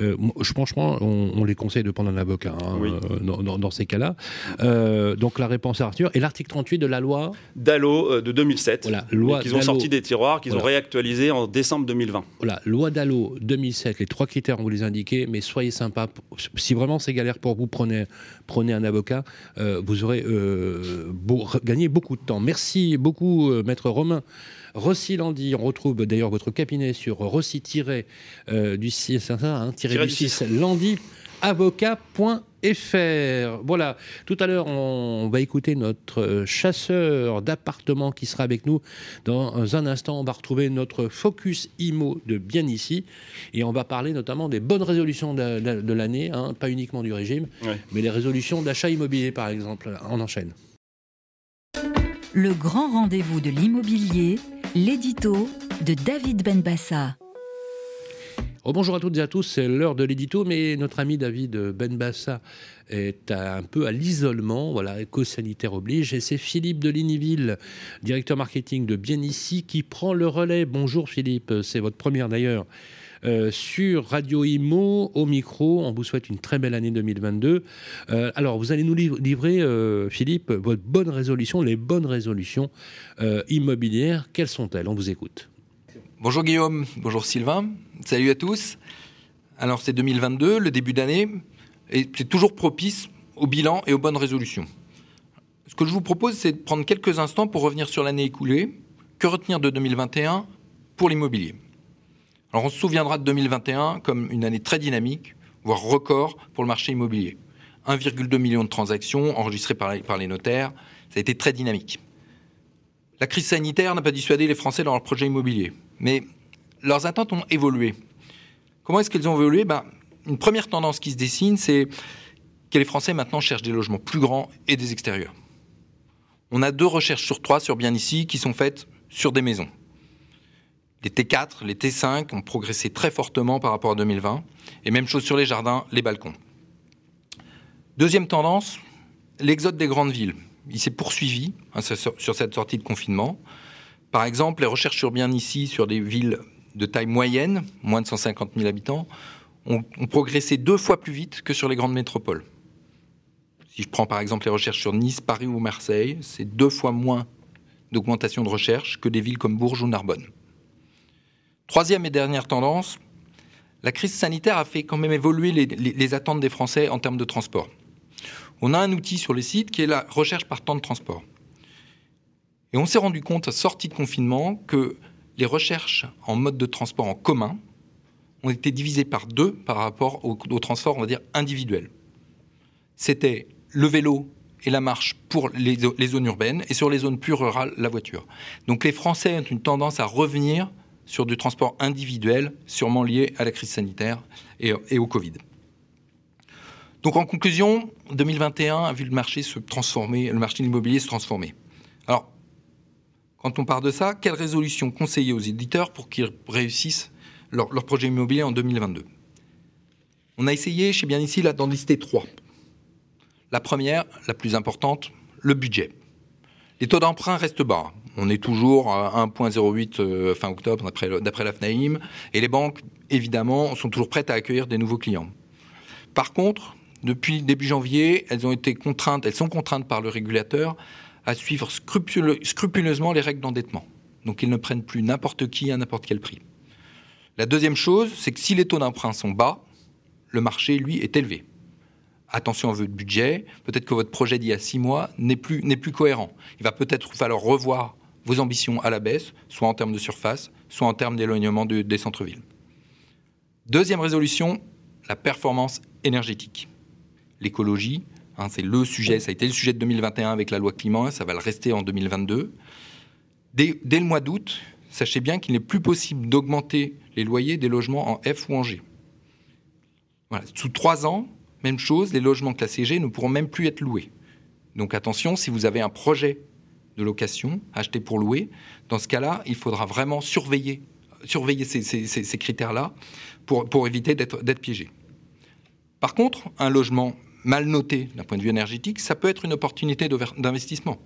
Euh, je, franchement, on, on les conseille de prendre un avocat hein, oui. euh, dans, dans, dans ces cas-là. Euh, donc la réponse à Arthur. Et l'article trente-huit de la loi Dallot euh, de deux mille sept, voilà, loi qu'ils ont Dallot. sorti des tiroirs, qu'ils voilà. ont réactualisé en décembre deux mille vingt. Voilà, loi Dallot deux mille sept, les trois critères, on vous les indiquait, mais soyez sympa. Si vraiment c'est galère pour vous, prenez, prenez un avocat. Euh, vous aurez euh, beau, gagné beaucoup de temps. Merci beaucoup, euh, Maître Romain Rossi-Landi. On retrouve d'ailleurs votre cabinet sur rossi tiret du six landi avocat point fr. Voilà, tout à l'heure on va écouter notre chasseur d'appartements qui sera avec nous dans un instant. On va retrouver notre focus immo de Bienici et on va parler notamment des bonnes résolutions de, de l'année, hein, pas uniquement du régime, ouais. mais les résolutions d'achat immobilier par exemple. On enchaîne. Le grand rendez-vous de l'immobilier, l'édito de David Benbassa. Oh, bonjour à toutes et à tous, c'est l'heure de l'édito, mais notre ami David Benbassa est à, un peu à l'isolement, voilà, éco-sanitaire oblige, et c'est Philippe Deligny-Ville, directeur marketing de Bienici, qui prend le relais. Bonjour Philippe, c'est votre première d'ailleurs. Euh, sur Radio Immo, au micro. On vous souhaite une très belle année deux mille vingt-deux. Euh, alors, vous allez nous livrer, euh, Philippe, votre bonne résolution, les bonnes résolutions euh, immobilières. Quelles sont-elles ? On vous écoute. Bonjour Guillaume, bonjour Sylvain, salut à tous. Alors, c'est deux mille vingt-deux, le début d'année, et c'est toujours propice au bilan et aux bonnes résolutions. Ce que je vous propose, c'est de prendre quelques instants pour revenir sur l'année écoulée. Que retenir de deux mille vingt et un pour l'immobilier ? Alors on se souviendra de deux mille vingt et un comme une année très dynamique, voire record pour le marché immobilier. un virgule deux million de transactions enregistrées par les, par les notaires, ça a été très dynamique. La crise sanitaire n'a pas dissuadé les Français dans leurs projets immobiliers, mais leurs attentes ont évolué. Comment est-ce qu'elles ont évolué ? Ben, une première tendance qui se dessine, c'est que les Français maintenant cherchent des logements plus grands et des extérieurs. On a deux recherches sur trois sur Bienici qui sont faites sur des maisons. Les T quatre, les T cinq ont progressé très fortement par rapport à deux mille vingt. Et même chose sur les jardins, les balcons. Deuxième tendance, l'exode des grandes villes. Il s'est poursuivi hein, sur cette sortie de confinement. Par exemple, les recherches sur Bienici, sur des villes de taille moyenne, moins de cent cinquante mille habitants, ont, ont progressé deux fois plus vite que sur les grandes métropoles. Si je prends par exemple les recherches sur Nice, Paris ou Marseille, c'est deux fois moins d'augmentation de recherche que des villes comme Bourges ou Narbonne. Troisième et dernière tendance, la crise sanitaire a fait quand même évoluer les, les, les attentes des Français en termes de transport. On a un outil sur les sites qui est la recherche par temps de transport. Et on s'est rendu compte, à sortie de confinement, que les recherches en mode de transport en commun ont été divisées par deux par rapport au, au transport, on va dire, individuel. C'était le vélo et la marche pour les, les zones urbaines et sur les zones plus rurales, la voiture. Donc les Français ont une tendance à revenir sur du transport individuel, sûrement lié à la crise sanitaire et, et au Covid. Donc en conclusion, deux mille vingt et un a vu le marché se transformer, le marché de l'immobilier se transformer. Alors, quand on part de ça, quelles résolutions conseiller aux éditeurs pour qu'ils réussissent leur, leur projet immobilier en deux mille vingt-deux. On a essayé chez Bienici d'en lister trois. La première, la plus importante, le budget. Les taux d'emprunt restent bas. On est toujours à un virgule zéro huit fin octobre d'après, d'après la FNAIM. Et les banques, évidemment, sont toujours prêtes à accueillir des nouveaux clients. Par contre, depuis début janvier, elles ont été contraintes, elles sont contraintes par le régulateur à suivre scrupule, scrupuleusement les règles d'endettement. Donc, ils ne prennent plus n'importe qui à n'importe quel prix. La deuxième chose, c'est que si les taux d'emprunt sont bas, le marché, lui, est élevé. Attention à votre budget, peut-être que votre projet d'il y a six mois n'est plus, n'est plus cohérent. Il va peut-être falloir revoir vos ambitions à la baisse, soit en termes de surface, soit en termes d'éloignement de, des centres-villes. Deuxième résolution, la performance énergétique. L'écologie, hein, c'est le sujet, ça a été le sujet de deux mille vingt et un avec la loi climat, ça va le rester en deux mille vingt-deux. Dès, dès le mois d'août, sachez bien qu'il n'est plus possible d'augmenter les loyers des logements en F ou en G. Voilà, sous trois ans, même chose, les logements classés G ne pourront même plus être loués. Donc attention, si vous avez un projet de location, acheté pour louer, dans ce cas-là, il faudra vraiment surveiller, surveiller ces, ces, ces, ces critères-là pour, pour éviter d'être, d'être piégé. Par contre, un logement mal noté d'un point de vue énergétique, ça peut être une opportunité d'investissement.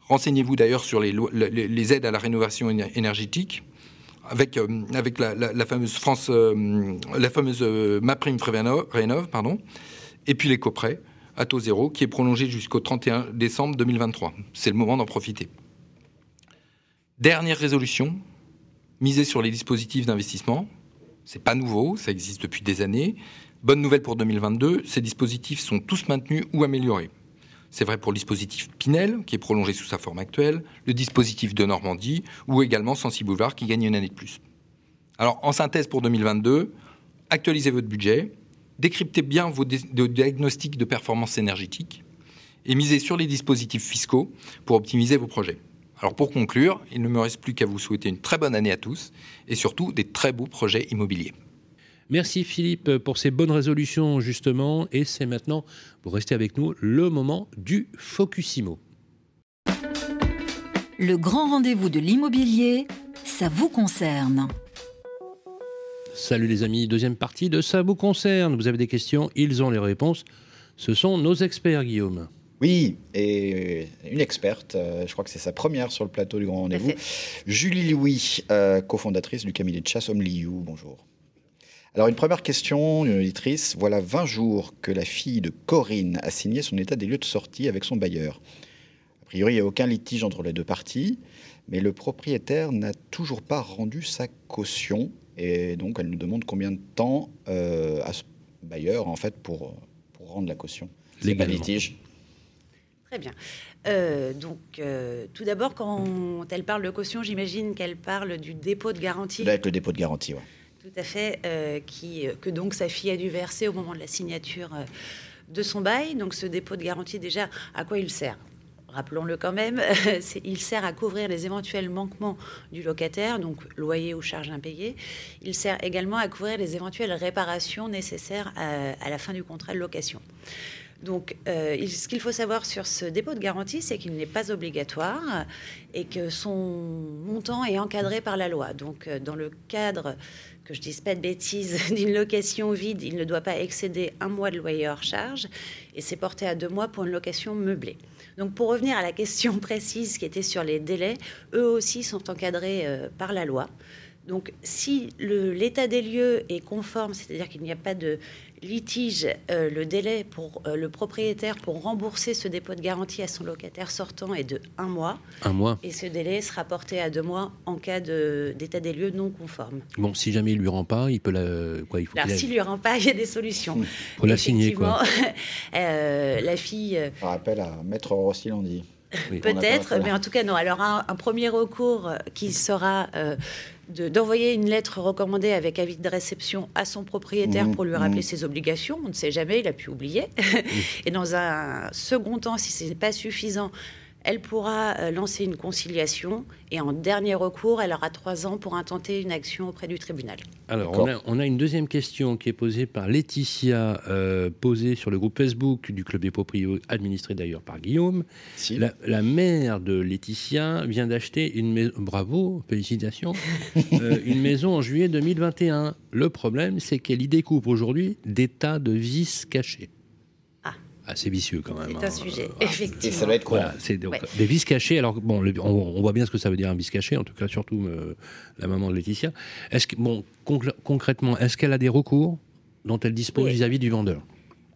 Renseignez-vous d'ailleurs sur les, lo- les aides à la rénovation énergétique, avec, euh, avec la, la, la fameuse France, euh, la fameuse euh, MaPrime Rénov, pardon, et puis les coprêts à taux zéro qui est prolongé jusqu'au trente et un décembre deux mille vingt-trois. C'est le moment d'en profiter. Dernière résolution, miser sur les dispositifs d'investissement. C'est pas nouveau, ça existe depuis des années. Bonne nouvelle pour deux mille vingt-deux, ces dispositifs sont tous maintenus ou améliorés. C'est vrai pour le dispositif Pinel, qui est prolongé sous sa forme actuelle, le dispositif de Normandie, ou également Sensibouvard, qui gagne une année de plus. Alors, en synthèse pour deux mille vingt-deux, actualisez votre budget, décryptez bien vos dé- de diagnostics de performance énergétique et misez sur les dispositifs fiscaux pour optimiser vos projets. Alors, pour conclure, il ne me reste plus qu'à vous souhaiter une très bonne année à tous et surtout des très beaux projets immobiliers. Merci Philippe pour ces bonnes résolutions justement et c'est maintenant, vous restez avec nous, le moment du Focusimo. Le grand rendez-vous de l'immobilier, ça vous concerne. Salut les amis, deuxième partie de ça vous concerne. Vous avez des questions, ils ont les réponses. Ce sont nos experts Guillaume. Oui, et une experte, euh, je crois que c'est sa première sur le plateau du grand rendez-vous, Parfait. Julie Louis, euh, cofondatrice du cabinet de chasse Homelyoo, bonjour. Alors, une première question d'une auditrice. Voilà vingt jours que la fille de Corinne a signé son état des lieux de sortie avec son bailleur. A priori, il n'y a aucun litige entre les deux parties, mais le propriétaire n'a toujours pas rendu sa caution. Et donc, elle nous demande combien de temps euh, à ce bailleur, en fait, pour, pour rendre la caution. C'est pas litige. Très bien. Euh, donc, euh, tout d'abord, quand elle parle de caution, j'imagine qu'elle parle du dépôt de garantie. Avec le dépôt de garantie, oui. Tout à fait, euh, qui, que donc sa fille a dû verser au moment de la signature euh, de son bail. Donc ce dépôt de garantie, déjà, à quoi il sert ? Rappelons-le quand même, il sert à couvrir les éventuels manquements du locataire, donc loyer ou charges impayées. Il sert également à couvrir les éventuelles réparations nécessaires à, à la fin du contrat de location. Donc, euh, ce qu'il faut savoir sur ce dépôt de garantie, c'est qu'il n'est pas obligatoire et que son montant est encadré par la loi. Donc, dans le cadre, que je ne dise pas de bêtises, d'une location vide, il ne doit pas excéder un mois de loyer hors charge et c'est porté à deux mois pour une location meublée. Donc, pour revenir à la question précise qui était sur les délais, eux aussi sont encadrés euh, par la loi. Donc, si le, l'état des lieux est conforme, c'est-à-dire qu'il n'y a pas de litige, euh, le délai pour euh, le propriétaire pour rembourser ce dépôt de garantie à son locataire sortant est de un mois. Un mois. Et ce délai sera porté à deux mois en cas de, d'état des lieux non conforme. Bon, si jamais il lui rend pas, il peut la... Quoi, il faut Alors, s'il lui rend pas, il y a des solutions. Pour la signer, quoi. euh, la fille... Par appel à Maître Rossi-Landi. Oui. Peut-être, mais en tout cas, non. Alors, un, un premier recours qui sera euh, de, d'envoyer une lettre recommandée avec avis de réception à son propriétaire mmh, pour lui rappeler mmh. ses obligations. On ne sait jamais, il a pu oublier. Mmh. Et dans un second temps, si ce n'est pas suffisant, elle pourra lancer une conciliation et en dernier recours, elle aura trois ans pour intenter une action auprès du tribunal. Alors, on a, on a une deuxième question qui est posée par Laetitia, euh, posée sur le groupe Facebook du Club des Proprios, administré d'ailleurs par Guillaume. Si. La, la mère de Laetitia vient d'acheter une maison, bravo, félicitations, euh, une maison en juillet deux mille vingt et un. Le problème, c'est qu'elle y découvre aujourd'hui des tas de vices cachés. Assez vicieux quand même. C'est un hein. sujet, ah, effectivement. Ça doit être quoi voilà, c'est donc, ouais. Des vices cachés. Alors, bon, le, on, on voit bien ce que ça veut dire un vice caché, en tout cas, surtout euh, la maman de Laetitia. Est-ce que, bon, concl- concrètement, est-ce qu'elle a des recours dont elle dispose oui. vis-à-vis du vendeur ?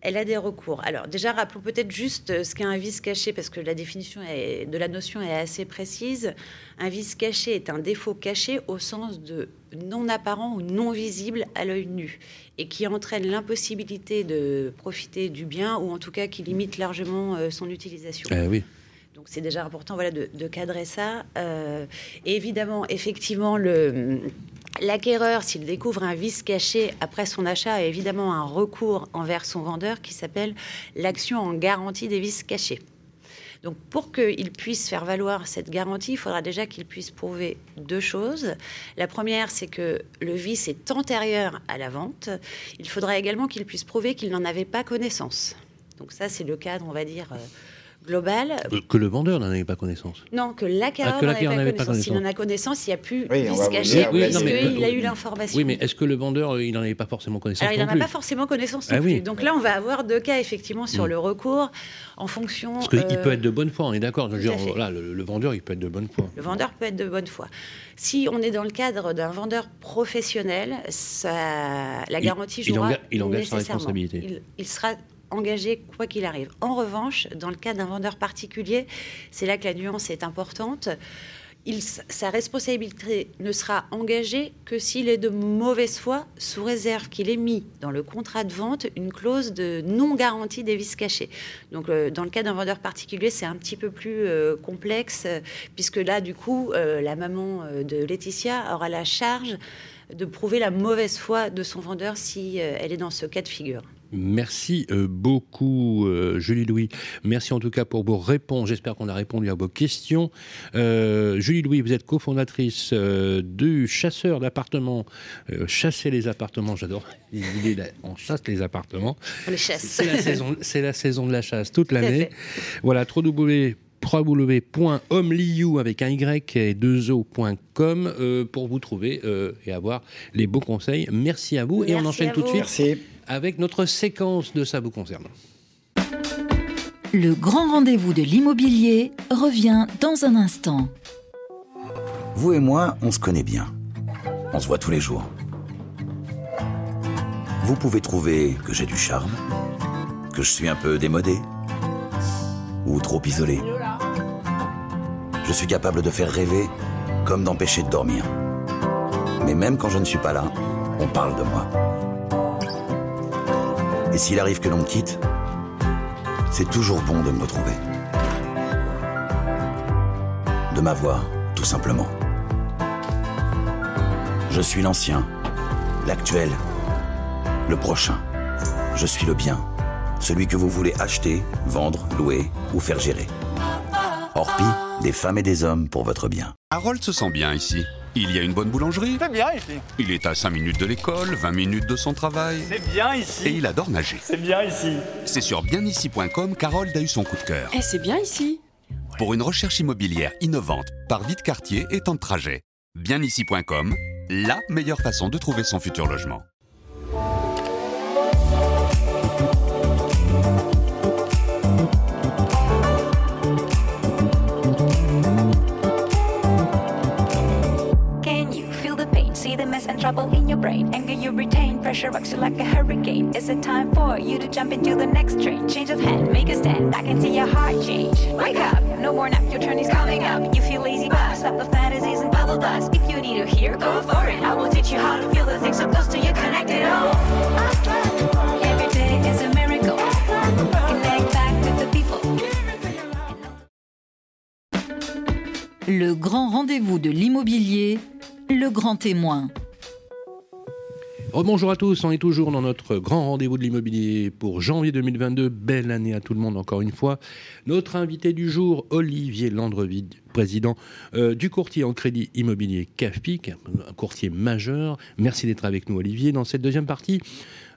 Elle a des recours. Alors, déjà, rappelons peut-être juste ce qu'est un vice caché, parce que la définition est, de la notion est assez précise. Un vice caché est un défaut caché au sens de non apparent ou non visible à l'œil nu, et qui entraîne l'impossibilité de profiter du bien, ou en tout cas qui limite largement son utilisation. Euh, oui. Donc, c'est déjà important voilà, de, de cadrer ça. Euh, et évidemment, effectivement, le... l'acquéreur, s'il découvre un vice caché après son achat, a évidemment un recours envers son vendeur qui s'appelle l'action en garantie des vices cachés. Donc, pour qu'il puisse faire valoir cette garantie, il faudra déjà qu'il puisse prouver deux choses. La première, c'est que le vice est antérieur à la vente. Il faudra également qu'il puisse prouver qu'il n'en avait pas connaissance. Donc ça, c'est le cadre, on va dire... global. Que le vendeur n'en avait pas connaissance. Non, que l'acquéreur ah, n'en avait, avait pas connaissance. S'il en a connaissance, il n'y a plus de oui, vice caché oui, parce qu'il a eu l'information. Oui, mais est-ce que le vendeur, il n'en avait pas forcément connaissance? Alors, il n'en a pas forcément connaissance non ah, plus. Oui. Donc là, on va avoir deux cas, effectivement, sur oui. le recours, en fonction... Parce qu'il euh... peut être de bonne foi, on est d'accord. Genre, là, le, le vendeur, il peut être de bonne foi. Le vendeur peut être de bonne foi. Si on est dans le cadre d'un vendeur professionnel, ça... la garantie il, jouera il engage nécessairement. Sa responsabilité. Il, il sera... engagé quoi qu'il arrive. En revanche, dans le cas d'un vendeur particulier, c'est là que la nuance est importante. Il, sa responsabilité ne sera engagée que s'il est de mauvaise foi, sous réserve qu'il ait mis dans le contrat de vente une clause de non-garantie des vices cachés. Donc, euh, dans le cas d'un vendeur particulier, c'est un petit peu plus euh, complexe, euh, puisque là, du coup, euh, la maman euh, de Laetitia aura la charge de prouver la mauvaise foi de son vendeur si euh, elle est dans ce cas de figure. Merci beaucoup, Julie Louis. Merci en tout cas pour vos réponses. J'espère qu'on a répondu à vos questions. Euh, Julie Louis, vous êtes cofondatrice euh, du chasseur d'appartements. Euh, chasser les appartements, j'adore. On chasse les appartements. On les chasse. C'est la saison, c'est la saison de la chasse toute l'année. Voilà, www point homelyoo avec un Y et deux O point com euh, pour vous trouver euh, et avoir les beaux conseils. Merci à vous Merci et on enchaîne tout de suite. Merci. Avec notre séquence de Ça vous concerne. Le grand rendez-vous de l'immobilier revient dans un instant. Vous et moi, on se connaît bien. On se voit tous les jours. Vous pouvez trouver que j'ai du charme, que je suis un peu démodé ou trop isolé. Je suis capable de faire rêver comme d'empêcher de dormir. Mais même quand je ne suis pas là, on parle de moi. Et s'il arrive que l'on me quitte, c'est toujours bon de me retrouver. De m'avoir, tout simplement. Je suis l'ancien, l'actuel, le prochain. Je suis le bien, celui que vous voulez acheter, vendre, louer ou faire gérer. Orpi, des femmes et des hommes pour votre bien. Harold se sent bien ici. Il y a une bonne boulangerie. C'est bien ici. Il est à cinq minutes de l'école, vingt minutes de son travail. C'est bien ici. Et il adore nager. C'est bien ici. C'est sur bienici point com qu'Harold a eu son coup de cœur. Eh, c'est bien ici. Pour une recherche immobilière innovante, par vie de quartier et temps de trajet. bienici point com, la meilleure façon de trouver son futur logement. Trouble in your brain, anger you retain, pressure rocks you like a hurricane. It's a time for you to jump into the next train. Change of hand, make a stand, I can see your heart change. Wake up, no more nap, your turn is coming up. You feel lazy, but stop the fantasies and bubble dust. If you need to hear, go for it. I will teach you how to feel the things so close to you, connect it all. Every day is a miracle. Connect back with the people. Le grand rendez-vous de l'immobilier, le grand témoin. Oh, bonjour à tous, on est toujours dans notre grand rendez-vous de l'immobilier pour janvier deux mille vingt-deux. Belle année à tout le monde encore une fois. Notre invité du jour, Olivier Landreville, président euh, du courtier en crédit immobilier C A F P I, un courtier majeur. Merci d'être avec nous Olivier. Dans cette deuxième partie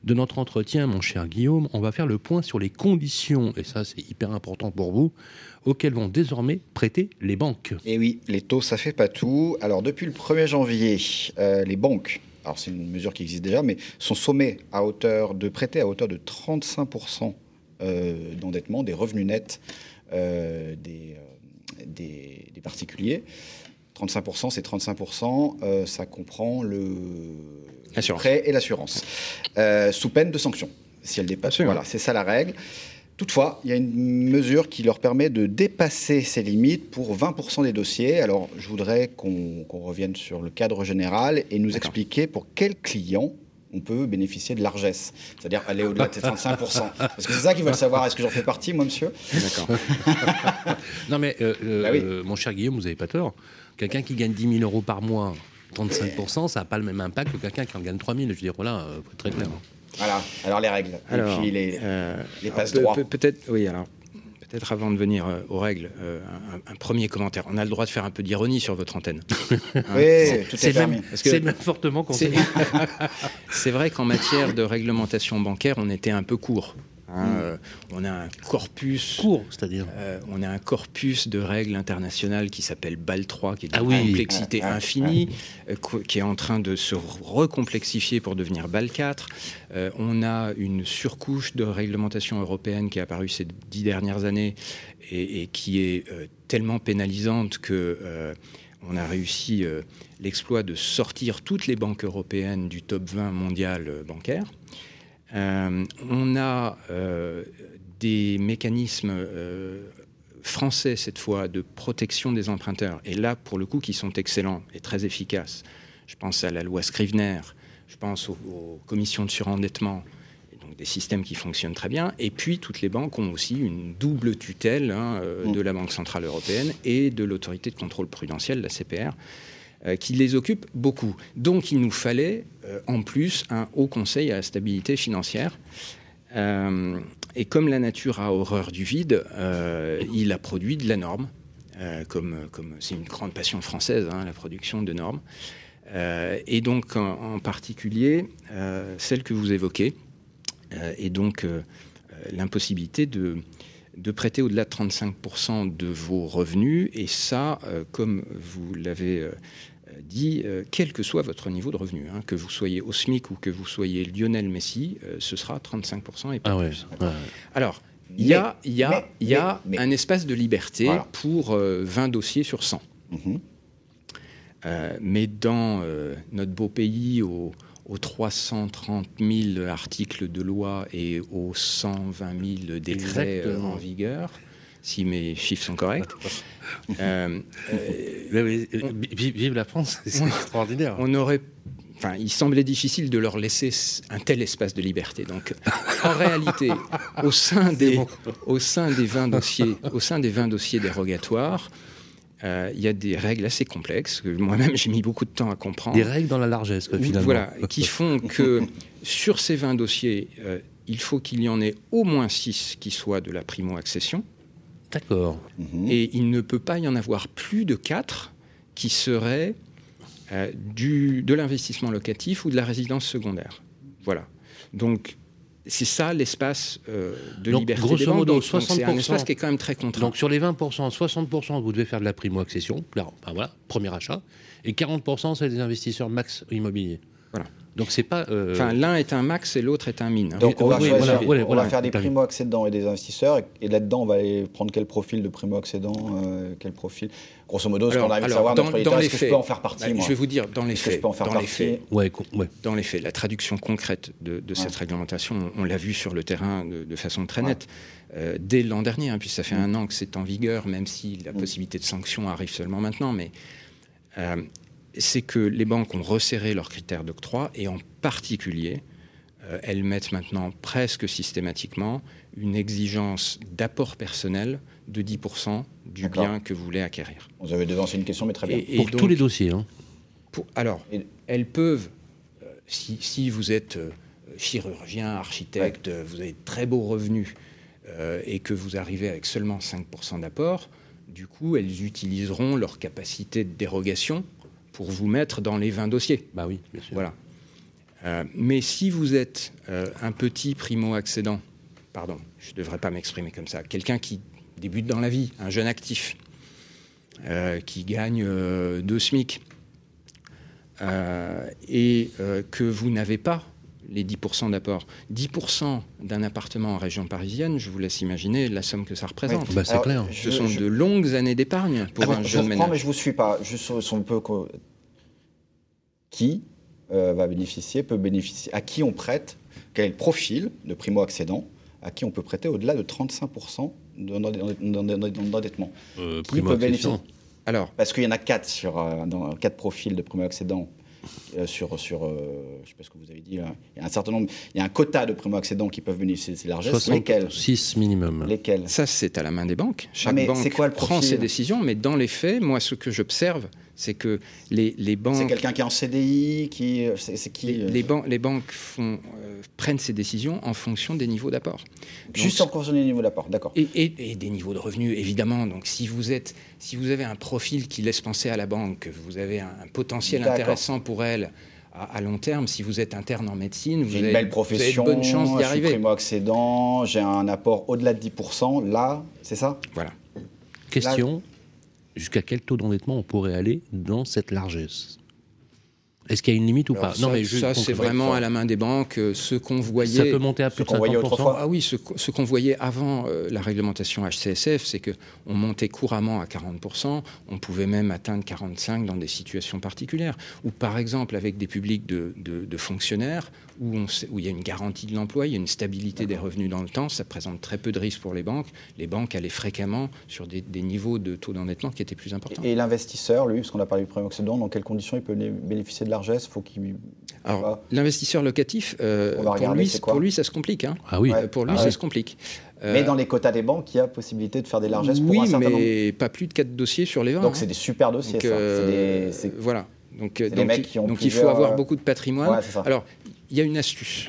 de notre entretien, mon cher Guillaume, on va faire le point sur les conditions, et ça c'est hyper important pour vous, auxquelles vont désormais prêter les banques. Et oui, les taux ça fait pas tout. Alors depuis le premier janvier, euh, les banques, alors c'est une mesure qui existe déjà, mais sont sommées à hauteur de prêter à hauteur de trente-cinq pour cent euh, d'endettement des revenus nets euh, des, euh, des, des particuliers. trente-cinq pour cent, c'est trente-cinq pour cent, euh, ça comprend le assurance. Prêt et l'assurance, euh, sous peine de sanction, si elle dépasse. Absolument. Voilà, c'est ça la règle. Toutefois, il y a une mesure qui leur permet de dépasser ces limites pour vingt pour cent des dossiers. Alors, je voudrais qu'on, qu'on revienne sur le cadre général et nous D'accord. expliquer pour quels clients on peut bénéficier de largesse, c'est-à-dire aller au-delà de ces trente-cinq pour cent. Parce que c'est ça qu'ils veulent savoir. Est-ce que j'en fais partie, moi, monsieur ? D'accord. Non, mais euh, euh, bah oui. euh, mon cher Guillaume, vous n'avez pas tort. Quelqu'un qui gagne dix mille euros par mois, trente-cinq pour cent, ça n'a pas le même impact que quelqu'un qui en gagne trois mille. Je veux dire, voilà, il faut être très clair. Voilà, alors les règles, alors, et puis les, euh, les passe-droits. Peut, peut, peut-être, oui, alors, peut-être avant de venir euh, aux règles, euh, un, un premier commentaire. On a le droit de faire un peu d'ironie sur votre antenne. Hein, oui, c'est, tout c'est, même, parce que c'est même fortement conseillé. C'est, c'est vrai qu'en matière de réglementation bancaire, on était un peu court. Hein, mmh. euh, on a un corpus, court, c'est-à-dire, euh, on a un corpus de règles internationales qui s'appelle B A L trois, qui est d'une ah oui. complexité ah, infinie, ah, ah. Euh, qui est en train de se recomplexifier pour devenir B A L quatre. Euh, on a une surcouche de réglementation européenne qui est apparue ces dix dernières années et, et qui est euh, tellement pénalisante que euh, on a réussi euh, l'exploit de sortir toutes les banques européennes du top vingt mondial euh, bancaire. Euh, on a euh, des mécanismes euh, français, cette fois, de protection des emprunteurs. Et là, pour le coup, qui sont excellents et très efficaces. Je pense à la loi Scrivener, je pense aux, aux commissions de surendettement, et donc des systèmes qui fonctionnent très bien. Et puis, toutes les banques ont aussi une double tutelle hein, euh, de la Banque Centrale Européenne et de l'Autorité de contrôle prudentiel, la C P R. Qui les occupe beaucoup. Donc, il nous fallait, euh, en plus, un Haut Conseil à la stabilité financière. Euh, et comme la nature a horreur du vide, euh, il a produit de la norme, euh, comme, comme c'est une grande passion française, hein, la production de normes. Euh, et donc, en, en particulier, euh, celle que vous évoquez, euh, et donc euh, l'impossibilité de... de prêter au-delà de trente-cinq pour cent de vos revenus, et ça, euh, comme vous l'avez euh, dit, euh, quel que soit votre niveau de revenu, hein, que vous soyez au SMIC ou que vous soyez Lionel Messi, euh, ce sera trente-cinq pour cent et pas ah plus. Ouais, ouais. Alors, il y a, y a, mais, y a mais, un mais. espace de liberté voilà. pour euh, vingt dossiers sur cent. Mmh. Euh, mais dans euh, notre beau pays, au... aux trois cent trente mille articles de loi et aux cent vingt mille décrets Exactement. en vigueur, si mes chiffres sont corrects. euh, euh, on, vive la France, c'est on, extraordinaire. On aurait, enfin, il semblait difficile de leur laisser un tel espace de liberté. Donc, en réalité, au sein des, bon. au sein des vingt dossiers, au sein des vingt dossiers dérogatoires. Il euh, y a des règles assez complexes, que moi-même j'ai mis beaucoup de temps à comprendre. Des règles dans la largesse, où, finalement. Voilà, qui font que sur ces vingt dossiers, euh, il faut qu'il y en ait au moins six qui soient de la primo-accession. D'accord. Mmh. Et il ne peut pas y en avoir plus de quatre qui seraient euh, du, de l'investissement locatif ou de la résidence secondaire. Voilà. Donc... c'est ça l'espace euh, de donc, liberté des banques. Donc, soixante pour cent, c'est un espace qui est quand même très contraint. Donc, sur les vingt pour cent, soixante pour cent, vous devez faire de la primo-accession. Alors, ben voilà, premier achat. Et quarante pour cent, c'est des investisseurs max immobiliers. Voilà. Donc, c'est pas... Euh... Enfin, l'un est un max et l'autre est un min. Hein. Donc, on va, oui, voilà, on voilà, va voilà, faire des primo-accédants et des investisseurs. Et, et là-dedans, on va aller prendre quel profil de primo-accédant euh, quel profil. Grosso modo, ce alors, qu'on arrive à savoir, dans, notre dans les est-ce faits, que je peux en faire partie, bah, moi je vais vous dire, dans les est-ce faits, que je peux en faire dans, les faits ouais, ouais. dans les faits, la traduction concrète de, de cette ouais. réglementation, on, on l'a vu sur le terrain de, de façon très nette. Ouais. Euh, dès l'an dernier, hein, puis ça fait mmh. un an que c'est en vigueur, même si la mmh. possibilité de sanction arrive seulement maintenant, mais... Euh, c'est que les banques ont resserré leurs critères d'octroi et en particulier, euh, elles mettent maintenant presque systématiquement une exigence d'apport personnel de dix pour cent du D'accord. bien que vous voulez acquérir. Vous avez devancé une question, mais très bien. Et, et pour donc, tous les dossiers. Hein. Pour, alors, et... elles peuvent, euh, si, si vous êtes chirurgien, architecte, ouais. vous avez de très beaux revenus euh, et que vous arrivez avec seulement cinq pour cent d'apport, du coup, elles utiliseront leur capacité de dérogation pour vous mettre dans les vingt dossiers. Bah oui, bien sûr. Voilà. Euh, mais si vous êtes euh, un petit primo-accédant, pardon, je ne devrais pas m'exprimer comme ça, quelqu'un qui débute dans la vie, un jeune actif, euh, qui gagne euh, deux SMIC, euh, et euh, que vous n'avez pas les dix pour cent d'apport. dix pour cent d'un appartement en région parisienne, je vous laisse imaginer la somme que ça représente. Oui. Bah, c'est Alors, clair. Je, Ce sont je... de longues années d'épargne pour ah, un jeune ménage. Non, mais je ne vous suis pas. Juste sur un peu... Qui euh, va bénéficier, peut bénéficier... À qui on prête ? Quel est le profil de primo-accédant à qui on peut prêter au-delà de trente-cinq pour cent d'endettement ? euh, Qui peut bénéficier ? Alors, parce qu'il y en a quatre, sur, euh, dans quatre profils de primo-accédants. Euh, sur, sur euh, je ne sais pas ce que vous avez dit, hein. Il y a un certain nombre, il y a un quota de primo-accédants qui peuvent bénéficier de ces largesses. soixante-six minimum. Lesquels ? Ça, c'est à la main des banques. Chaque ah, banque quoi, prend ses décisions, mais dans les faits, moi, ce que j'observe, c'est que les, les banques. C'est quelqu'un qui est en C D I, qui. C'est, c'est qui les, euh... les, ban- les banques font, euh, prennent ces décisions en fonction des niveaux d'apport. Donc, Juste en fonction des niveaux d'apport, d'accord. Et, et, et des niveaux de revenus, évidemment. Donc, si vous êtes, si vous avez un profil qui laisse penser à la banque, que vous avez un, un potentiel d'accord. intéressant pour elle à, à long terme, si vous êtes interne en médecine, vous, avez, vous avez de bonnes chances d'y arriver. J'ai une belle profession, je suis primo-accédant, j'ai un apport au-delà de dix pour cent, là, c'est ça ? Voilà. Question là, jusqu'à quel taux d'endettement on pourrait aller dans cette largesse ? Est-ce qu'il y a une limite ou Alors pas ? Ça, non, mais juste ça c'est vraiment à la main des banques. Ce qu'on voyait... Ça peut monter à plus de cinquante pour cent. Ah oui, ce, ce qu'on voyait avant euh, la réglementation H C S F, c'est qu'on montait couramment à quarante pour cent. On pouvait même atteindre quarante-cinq pour cent dans des situations particulières. Ou par exemple avec des publics de, de, de fonctionnaires où, on, où il y a une garantie de l'emploi, il y a une stabilité D'accord. des revenus dans le temps. Ça présente très peu de risques pour les banques. Les banques allaient fréquemment sur des, des niveaux de taux d'endettement qui étaient plus importants. Et, et l'investisseur, lui, parce qu'on a parlé du premier occident, dans quelles conditions il peut bénéficier de largesse, faut qu'il... Alors, voilà. L'investisseur locatif, euh, pour, lui, pour lui, ça se complique. Hein. Ah oui. Euh, pour lui, ah ça oui. se complique. Euh, mais dans les quotas des banques, il y a possibilité de faire des largesses oui, pour un certain nombre. Oui, mais pas plus de quatre dossiers sur les vingt. Donc, hein. c'est des super dossiers, donc, ça. Euh, c'est des, c'est... Voilà. Donc, c'est donc, des mecs qui ont donc plusieurs... il faut avoir beaucoup de patrimoine. Ouais, c'est ça. Alors, il y a une astuce.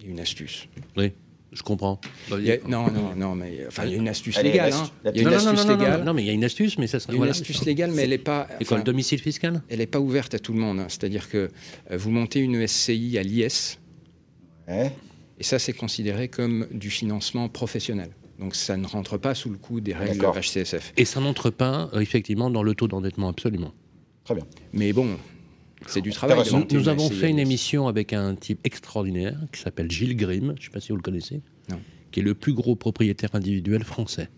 Il y a une astuce. Oui. Je comprends. A, non, non, non, mais enfin, il y a une astuce légale. Il y a une astuce légale. Non, mais il y a une astuce, mais ça serait. Une voilà, astuce légale, mais elle n'est pas. Et enfin, le domicile fiscal ? Elle n'est pas ouverte à tout le monde. Hein. C'est-à-dire que euh, vous montez une S C I à l'I S, ouais. et ça, c'est considéré comme du financement professionnel. Donc, ça ne rentre pas sous le coup des règles D'accord. de H C S F. Et ça n'entre pas, euh, effectivement, dans le taux d'endettement, absolument. Très bien. Mais bon. C'est du travail. Nous, nous avons fait une émission avec un type extraordinaire qui s'appelle Gilles Grimm, je ne sais pas si vous le connaissez, non. qui est le plus gros propriétaire individuel français,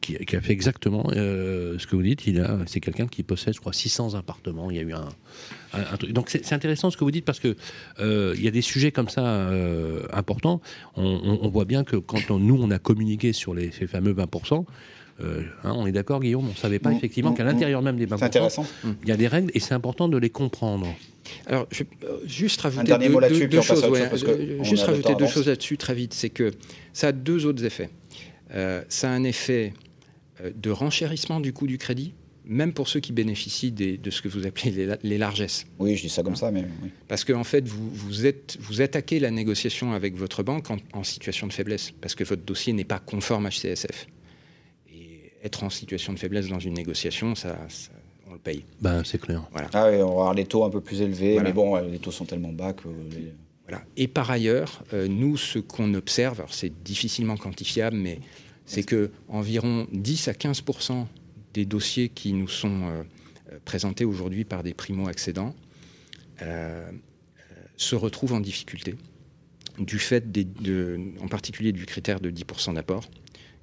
qui, qui a fait exactement euh, ce que vous dites. Il a, c'est quelqu'un qui possède, je crois, six cents appartements. Il y a eu un, un, un truc. Donc c'est, c'est intéressant ce que vous dites parce que euh, y a des sujets comme ça euh, importants. On, on, on voit bien que quand on, nous on a communiqué sur les, ces fameux vingt pour cent. Euh, hein, on est d'accord, Guillaume, on ne savait pas mmh, effectivement mmh, qu'à l'intérieur mmh. même des vingt pour cent, il y a des règles et c'est important de les comprendre. Alors, je, euh, juste rajouter deux, deux, deux choses, ouais, chose euh, juste rajouter deux choses là-dessus très vite, c'est que ça a deux autres effets. Euh, ça a un effet de renchérissement du coût du crédit, même pour ceux qui bénéficient des, de ce que vous appelez les, les largesses. Oui, je dis ça comme ça, mais... Oui. Parce qu'en en fait, vous, vous, êtes, vous attaquez la négociation avec votre banque en, en situation de faiblesse, parce que votre dossier n'est pas conforme à H C S F. Être en situation de faiblesse dans une négociation, ça, ça, on le paye. Ben, c'est clair. Voilà. Ah oui, on va avoir les taux un peu plus élevés, voilà. mais bon, les taux sont tellement bas que... Les... Voilà. Et par ailleurs, euh, nous, ce qu'on observe, alors c'est difficilement quantifiable, mais c'est qu'environ dix à quinze pour cent des dossiers qui nous sont euh, présentés aujourd'hui par des primo-accédants euh, se retrouvent en difficulté, du fait, des, de, en particulier du critère de dix pour cent d'apport.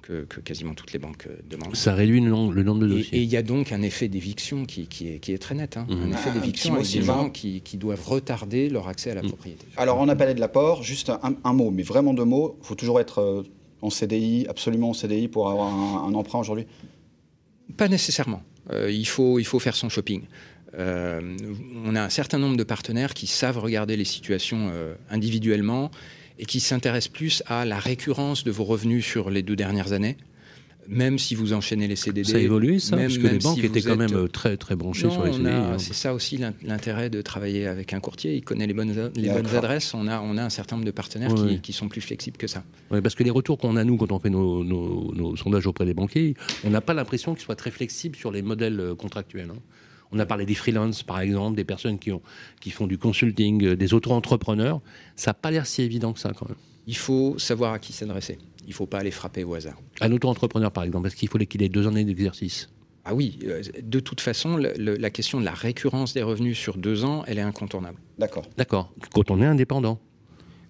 Que, que quasiment toutes les banques demandent. Ça réduit le, nom, le nombre de dossiers. Et il y a donc un effet d'éviction qui, qui, est, qui est très net. Hein. Mmh. Un effet ah, d'éviction avec des gens qui, qui doivent retarder leur accès à la mmh. propriété. Alors, on a parlé de l'apport. Juste un, un mot, mais vraiment deux mots. Il faut toujours être en C D I, absolument en C D I pour avoir un, un emprunt aujourd'hui ? Pas nécessairement. Euh, il faut, il faut faire son shopping. Euh, on a un certain nombre de partenaires qui savent regarder les situations euh, individuellement et qui s'intéresse plus à la récurrence de vos revenus sur les deux dernières années Même si vous enchaînez les C D D... Ça évolue, ça même, Parce que les banques si étaient quand êtes... même très, très branchées non, sur les C D D. A, c'est ça aussi l'intérêt de travailler avec un courtier. Il connaît les bonnes, les bonnes adresses. On a, on a un certain nombre de partenaires ouais. qui, qui sont plus flexibles que ça. Ouais, parce que les retours qu'on a, nous, quand on fait nos, nos, nos sondages auprès des banquiers, on n'a pas l'impression qu'ils soient très flexibles sur les modèles contractuels. Hein. On a parlé des freelances, par exemple, des personnes qui, ont, qui font du consulting, des auto-entrepreneurs. Ça n'a pas l'air si évident que ça, quand même. Il faut savoir à qui s'adresser. Il ne faut pas aller frapper au hasard. Un auto-entrepreneur, par exemple, est-ce qu'il faut qu'il ait deux années d'exercice ? Ah oui, de toute façon, le, le, la question de la récurrence des revenus sur deux ans, elle est incontournable. D'accord. D'accord. Quand on est indépendant.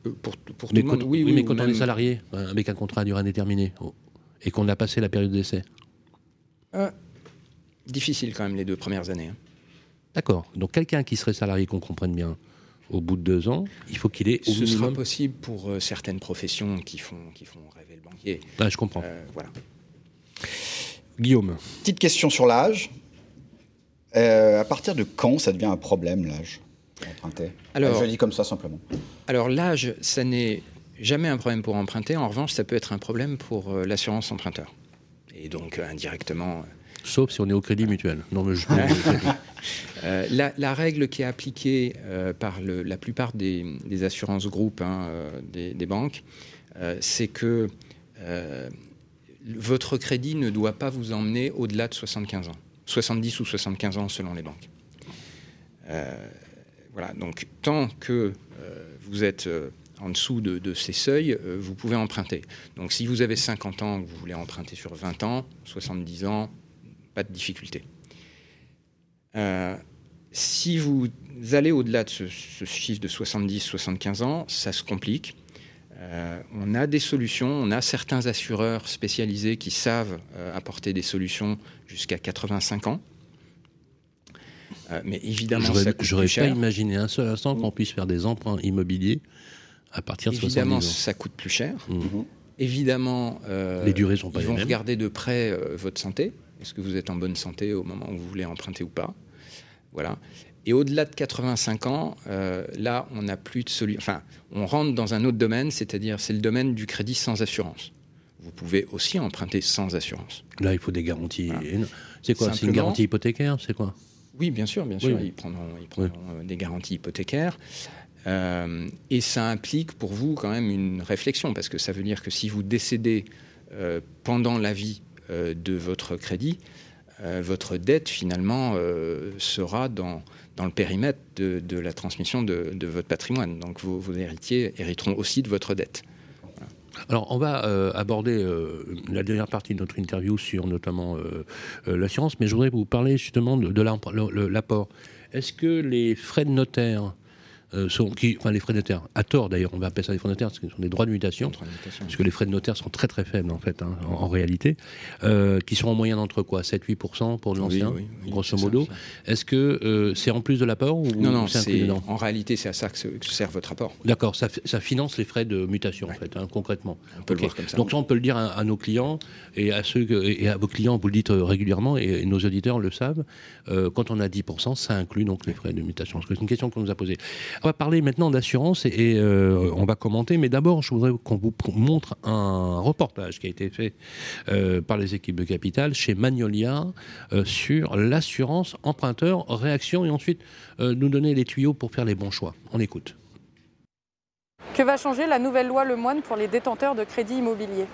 Euh, pour pour tout le monde, oui, oui, oui. Mais quand même... on est salarié, avec un contrat à durée indéterminée, et qu'on a passé la période d'essai. Euh, difficile quand même les deux premières années. Hein. D'accord. Donc quelqu'un qui serait salarié, qu'on comprenne bien, au bout de deux ans, il faut qu'il ait au minimum... Ce sera possible pour euh, certaines professions qui font, qui font rêver le banquier. Ah, je comprends. Euh, voilà. Guillaume. Petite question sur l'âge. Euh, à partir de quand ça devient un problème, l'âge pour emprunter ? Alors, je le dis comme ça, simplement. Alors, l'âge, ça n'est jamais un problème pour emprunter. En revanche, ça peut être un problème pour euh, l'assurance emprunteur. Et donc, euh, indirectement... Euh, Sauf si on est au crédit mutuel. Non, mais je... euh, la, la règle qui est appliquée euh, par le, la plupart des, des assurances groupes hein, euh, des, des banques, euh, c'est que euh, votre crédit ne doit pas vous emmener au-delà de soixante-quinze ans. soixante-dix ou soixante-quinze ans selon les banques. Euh, voilà, donc tant que euh, vous êtes... Euh, en dessous de, de ces seuils, euh, vous pouvez emprunter. Donc si vous avez cinquante ans, que vous voulez emprunter sur vingt ans, soixante-dix ans, pas de difficulté. Euh, si vous allez au-delà de ce, ce chiffre de soixante-dix à soixante-quinze ans, ça se complique. Euh, on a des solutions, on a certains assureurs spécialisés qui savent euh, apporter des solutions jusqu'à quatre-vingt-cinq ans. Euh, mais évidemment, j'aurais, ça coûte j'aurais plus cher. J'aurais pas imaginé un seul instant qu'on puisse faire des emprunts immobiliers à partir de évidemment, ça coûte plus cher. Mmh. Évidemment, euh, les durées sont pas ils vont regarder de près euh, votre santé. Est-ce que vous êtes en bonne santé au moment où vous voulez emprunter ou pas ? Voilà. Et au-delà de quatre-vingt-cinq ans, euh, là, on n'a plus de solution. Enfin, on rentre dans un autre domaine, c'est-à-dire c'est le domaine du crédit sans assurance. Vous pouvez aussi emprunter sans assurance. Là, il faut des garanties. Voilà. C'est quoi ? Simplement, c'est une garantie hypothécaire ? C'est quoi ? Oui, bien sûr, bien sûr. Oui, oui. Ils prendront, ils prendront oui. des garanties hypothécaires. Euh, et ça implique pour vous quand même une réflexion, parce que ça veut dire que si vous décédez euh, pendant la vie euh, de votre crédit, euh, votre dette finalement euh, sera dans, dans le périmètre de, de la transmission de, de votre patrimoine. Donc vos, vos héritiers hériteront aussi de votre dette. Alors, on va euh, aborder euh, la dernière partie de notre interview sur notamment euh, euh, l'assurance, mais je voudrais vous parler justement de, de l'apport. Est-ce que les frais de notaire euh, sont... Qui, enfin, les frais de notaire, à tort d'ailleurs, on va appeler ça des frais de notaire, parce que ce sont des droits de mutation, droits de mutation parce oui. que les frais de notaire sont très très faibles en fait, hein, en, en réalité, euh, qui sont en moyenne entre quoi sept à huit pour cent pour l'ancien, oui, oui, oui, grosso modo. Ça, ça. Est-ce que euh, c'est en plus de l'apport ou non, non, c'est inclus dedans ? En réalité, c'est à ça que, se, que sert votre apport. D'accord, ça, ça finance les frais de mutation ouais. en fait, hein, concrètement. On peut okay. le voir comme ça. Donc ça, on peut le dire à, à nos clients et à, ceux que, et à vos clients, vous le dites régulièrement et, et nos auditeurs le savent, euh, quand on a dix pour cent, ça inclut donc les frais de mutation. C'est une question qu'on nous a posée. On va parler maintenant d'assurance et, et euh, on va commenter, mais d'abord je voudrais qu'on vous montre un reportage qui a été fait euh, par les équipes de Capital chez Magnolia euh, sur l'assurance emprunteur, réaction et ensuite euh, nous donner les tuyaux pour faire les bons choix. On écoute. Que va changer la nouvelle loi Lemoine pour les détenteurs de crédits immobiliers ?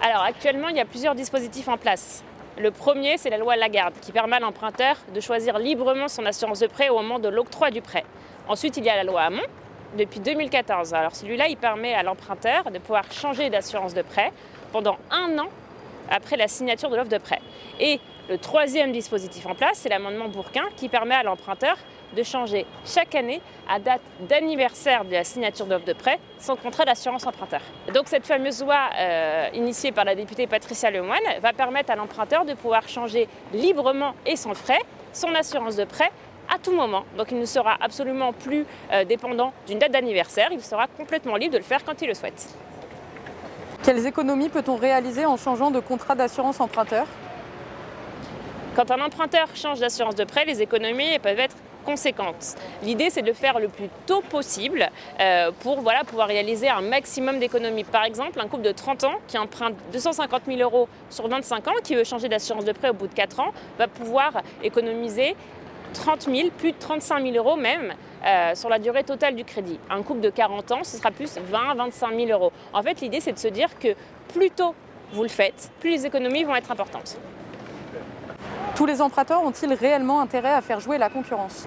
Alors actuellement il y a plusieurs dispositifs en place. Le premier, c'est la loi Lagarde, qui permet à l'emprunteur de choisir librement son assurance de prêt au moment de l'octroi du prêt. Ensuite, il y a la loi Hamon, depuis deux mille quatorze. Alors celui-là, il permet à l'emprunteur de pouvoir changer d'assurance de prêt pendant un an après la signature de l'offre de prêt. Et le troisième dispositif en place, c'est l'amendement Bourquin, qui permet à l'emprunteur de changer chaque année à date d'anniversaire de la signature d'offre de prêt son contrat d'assurance emprunteur. Donc cette fameuse loi euh, initiée par la députée Patricia Lemoine va permettre à l'emprunteur de pouvoir changer librement et sans frais son assurance de prêt à tout moment. Donc il ne sera absolument plus euh, dépendant d'une date d'anniversaire, il sera complètement libre de le faire quand il le souhaite. Quelles économies peut-on réaliser en changeant de contrat d'assurance emprunteur ? Quand un emprunteur change d'assurance de prêt, les économies peuvent être conséquente. L'idée, c'est de le faire le plus tôt possible euh, pour voilà, pouvoir réaliser un maximum d'économies. Par exemple, un couple de trente ans qui emprunte deux cent cinquante mille euros sur vingt-cinq ans, qui veut changer d'assurance de prêt au bout de quatre ans, va pouvoir économiser trente mille, plus de trente-cinq mille euros même, euh, sur la durée totale du crédit. Un couple de quarante ans, ce sera plus vingt à vingt-cinq mille euros. En fait, l'idée, c'est de se dire que plus tôt vous le faites, plus les économies vont être importantes. Tous les emprunteurs ont-ils réellement intérêt à faire jouer la concurrence ?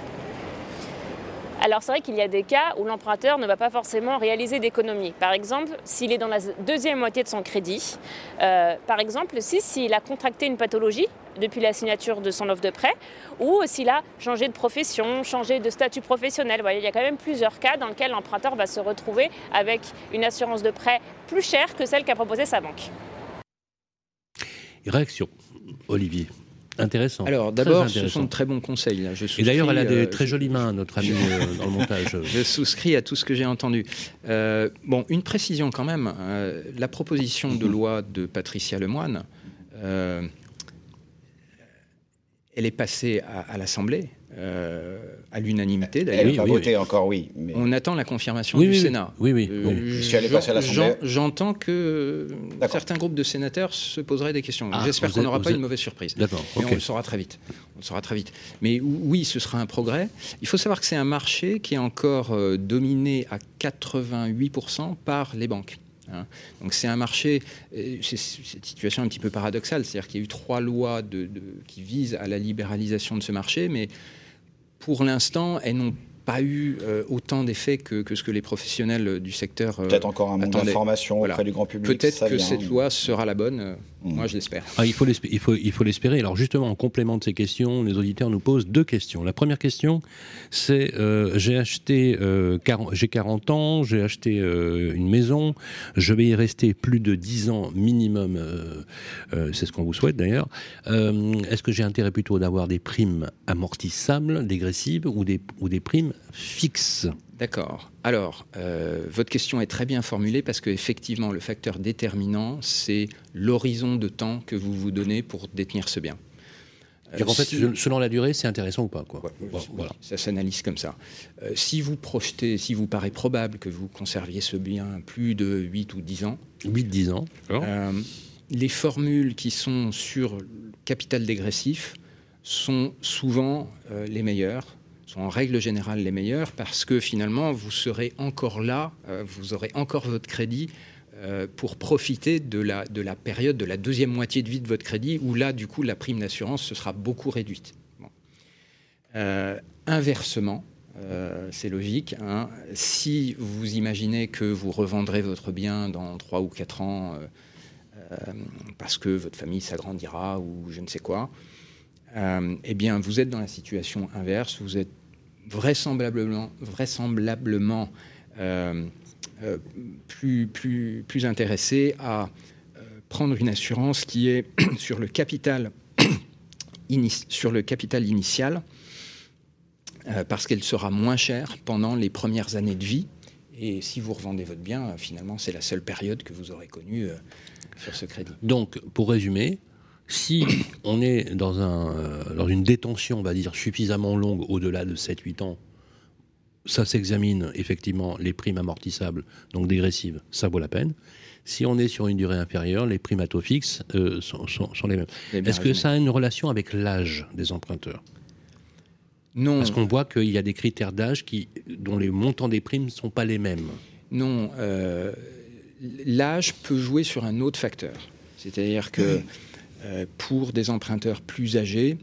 Alors c'est vrai qu'il y a des cas où l'emprunteur ne va pas forcément réaliser d'économie. Par exemple, s'il est dans la deuxième moitié de son crédit, euh, par exemple si, s'il a contracté une pathologie depuis la signature de son offre de prêt, ou s'il a changé de profession, changé de statut professionnel. Voilà, il y a quand même plusieurs cas dans lesquels l'emprunteur va se retrouver avec une assurance de prêt plus chère que celle qu'a proposée sa banque. Réaction, Olivier. Intéressant. Alors d'abord, intéressant. Ce sont de très bons conseils. Là. Je et d'ailleurs, elle a des euh, très jolies mains, notre amie euh, dans le montage. Je souscris à tout ce que j'ai entendu. Euh, bon, une précision quand même. Euh, la proposition de loi de Patricia Lemoine, euh, elle est passée à, à l'Assemblée, euh, à l'unanimité d'ailleurs. Elle n'est pas oui, votée oui. encore, oui. Mais... On attend la confirmation oui, du oui, Sénat. Oui, oui. Euh, oui. Si elle est passée à l'Assemblée... J'entends que D'accord. certains groupes de sénateurs se poseraient des questions. Ah, J'espère qu'on n'aura pas êtes... une mauvaise surprise. D'accord. Okay. Et on le saura très vite. On le saura très vite. Mais oui, ce sera un progrès. Il faut savoir que c'est un marché qui est encore euh, dominé à quatre-vingt-huit pour cent par les banques. Hein. Donc c'est un marché, euh, c'est, c'est cette situation un petit peu paradoxale, c'est-à-dire qu'il y a eu trois lois de, de, qui visent à la libéralisation de ce marché, mais pour l'instant, elles n'ont pas eu euh, autant d'effets que, que ce que les professionnels du secteur euh, Peut-être encore un manque d'information auprès voilà. du grand public. Peut-être ça que vient. Cette loi sera la bonne, euh, mmh. moi je l'espère. Ah, il faut l'espérer. Il faut, il faut l'espérer. Alors justement, en complément de ces questions, les auditeurs nous posent deux questions. La première question, c'est euh, j'ai acheté, euh, quarante, j'ai quarante ans, j'ai acheté euh, une maison, je vais y rester plus de dix ans minimum, euh, euh, c'est ce qu'on vous souhaite d'ailleurs. Euh, est-ce que j'ai intérêt plutôt d'avoir des primes amortissables, dégressives, ou des, ou des primes fixe. D'accord. Alors, euh, votre question est très bien formulée parce qu'effectivement, le facteur déterminant, c'est l'horizon de temps que vous vous donnez pour détenir ce bien. Euh, en fait, si... selon la durée, c'est intéressant ou pas, quoi. Ouais, voilà. Voilà. Ça s'analyse comme ça. Euh, si vous projetez, si vous paraît probable que vous conserviez ce bien plus de huit ou dix ans... huit à dix ans. Euh, les formules qui sont sur capital dégressif sont souvent euh, les meilleures. Sont en règle générale les meilleurs parce que finalement vous serez encore là, euh, vous aurez encore votre crédit euh, pour profiter de la, de la période de la deuxième moitié de vie de votre crédit où là du coup la prime d'assurance se sera beaucoup réduite. Bon. Euh, inversement, euh, c'est logique, hein, si vous imaginez que vous revendrez votre bien dans trois ou quatre ans euh, euh, parce que votre famille s'agrandira ou je ne sais quoi, Euh, eh bien, vous êtes dans la situation inverse. Vous êtes vraisemblablement, vraisemblablement euh, euh, plus, plus, plus intéressé à euh, prendre une assurance qui est sur le capital, ini- sur le capital initial euh, parce qu'elle sera moins chère pendant les premières années de vie. Et si vous revendez votre bien, euh, finalement, c'est la seule période que vous aurez connue euh, sur ce crédit. Donc, pour résumer... Si on est dans, un, dans une détention, on va dire, suffisamment longue, au-delà de sept à huit ans, ça s'examine, effectivement, les primes amortissables, donc dégressives, ça vaut la peine. Si on est sur une durée inférieure, les primes à taux fixe euh, sont, sont, sont les mêmes. Est-ce que ça a une relation avec l'âge des emprunteurs ? Non. Parce qu'on voit qu'il y a des critères d'âge qui, dont les montants des primes ne sont pas les mêmes. Non. Euh, l'âge peut jouer sur un autre facteur. C'est-à-dire que... Oui. Euh, pour des emprunteurs plus âgés,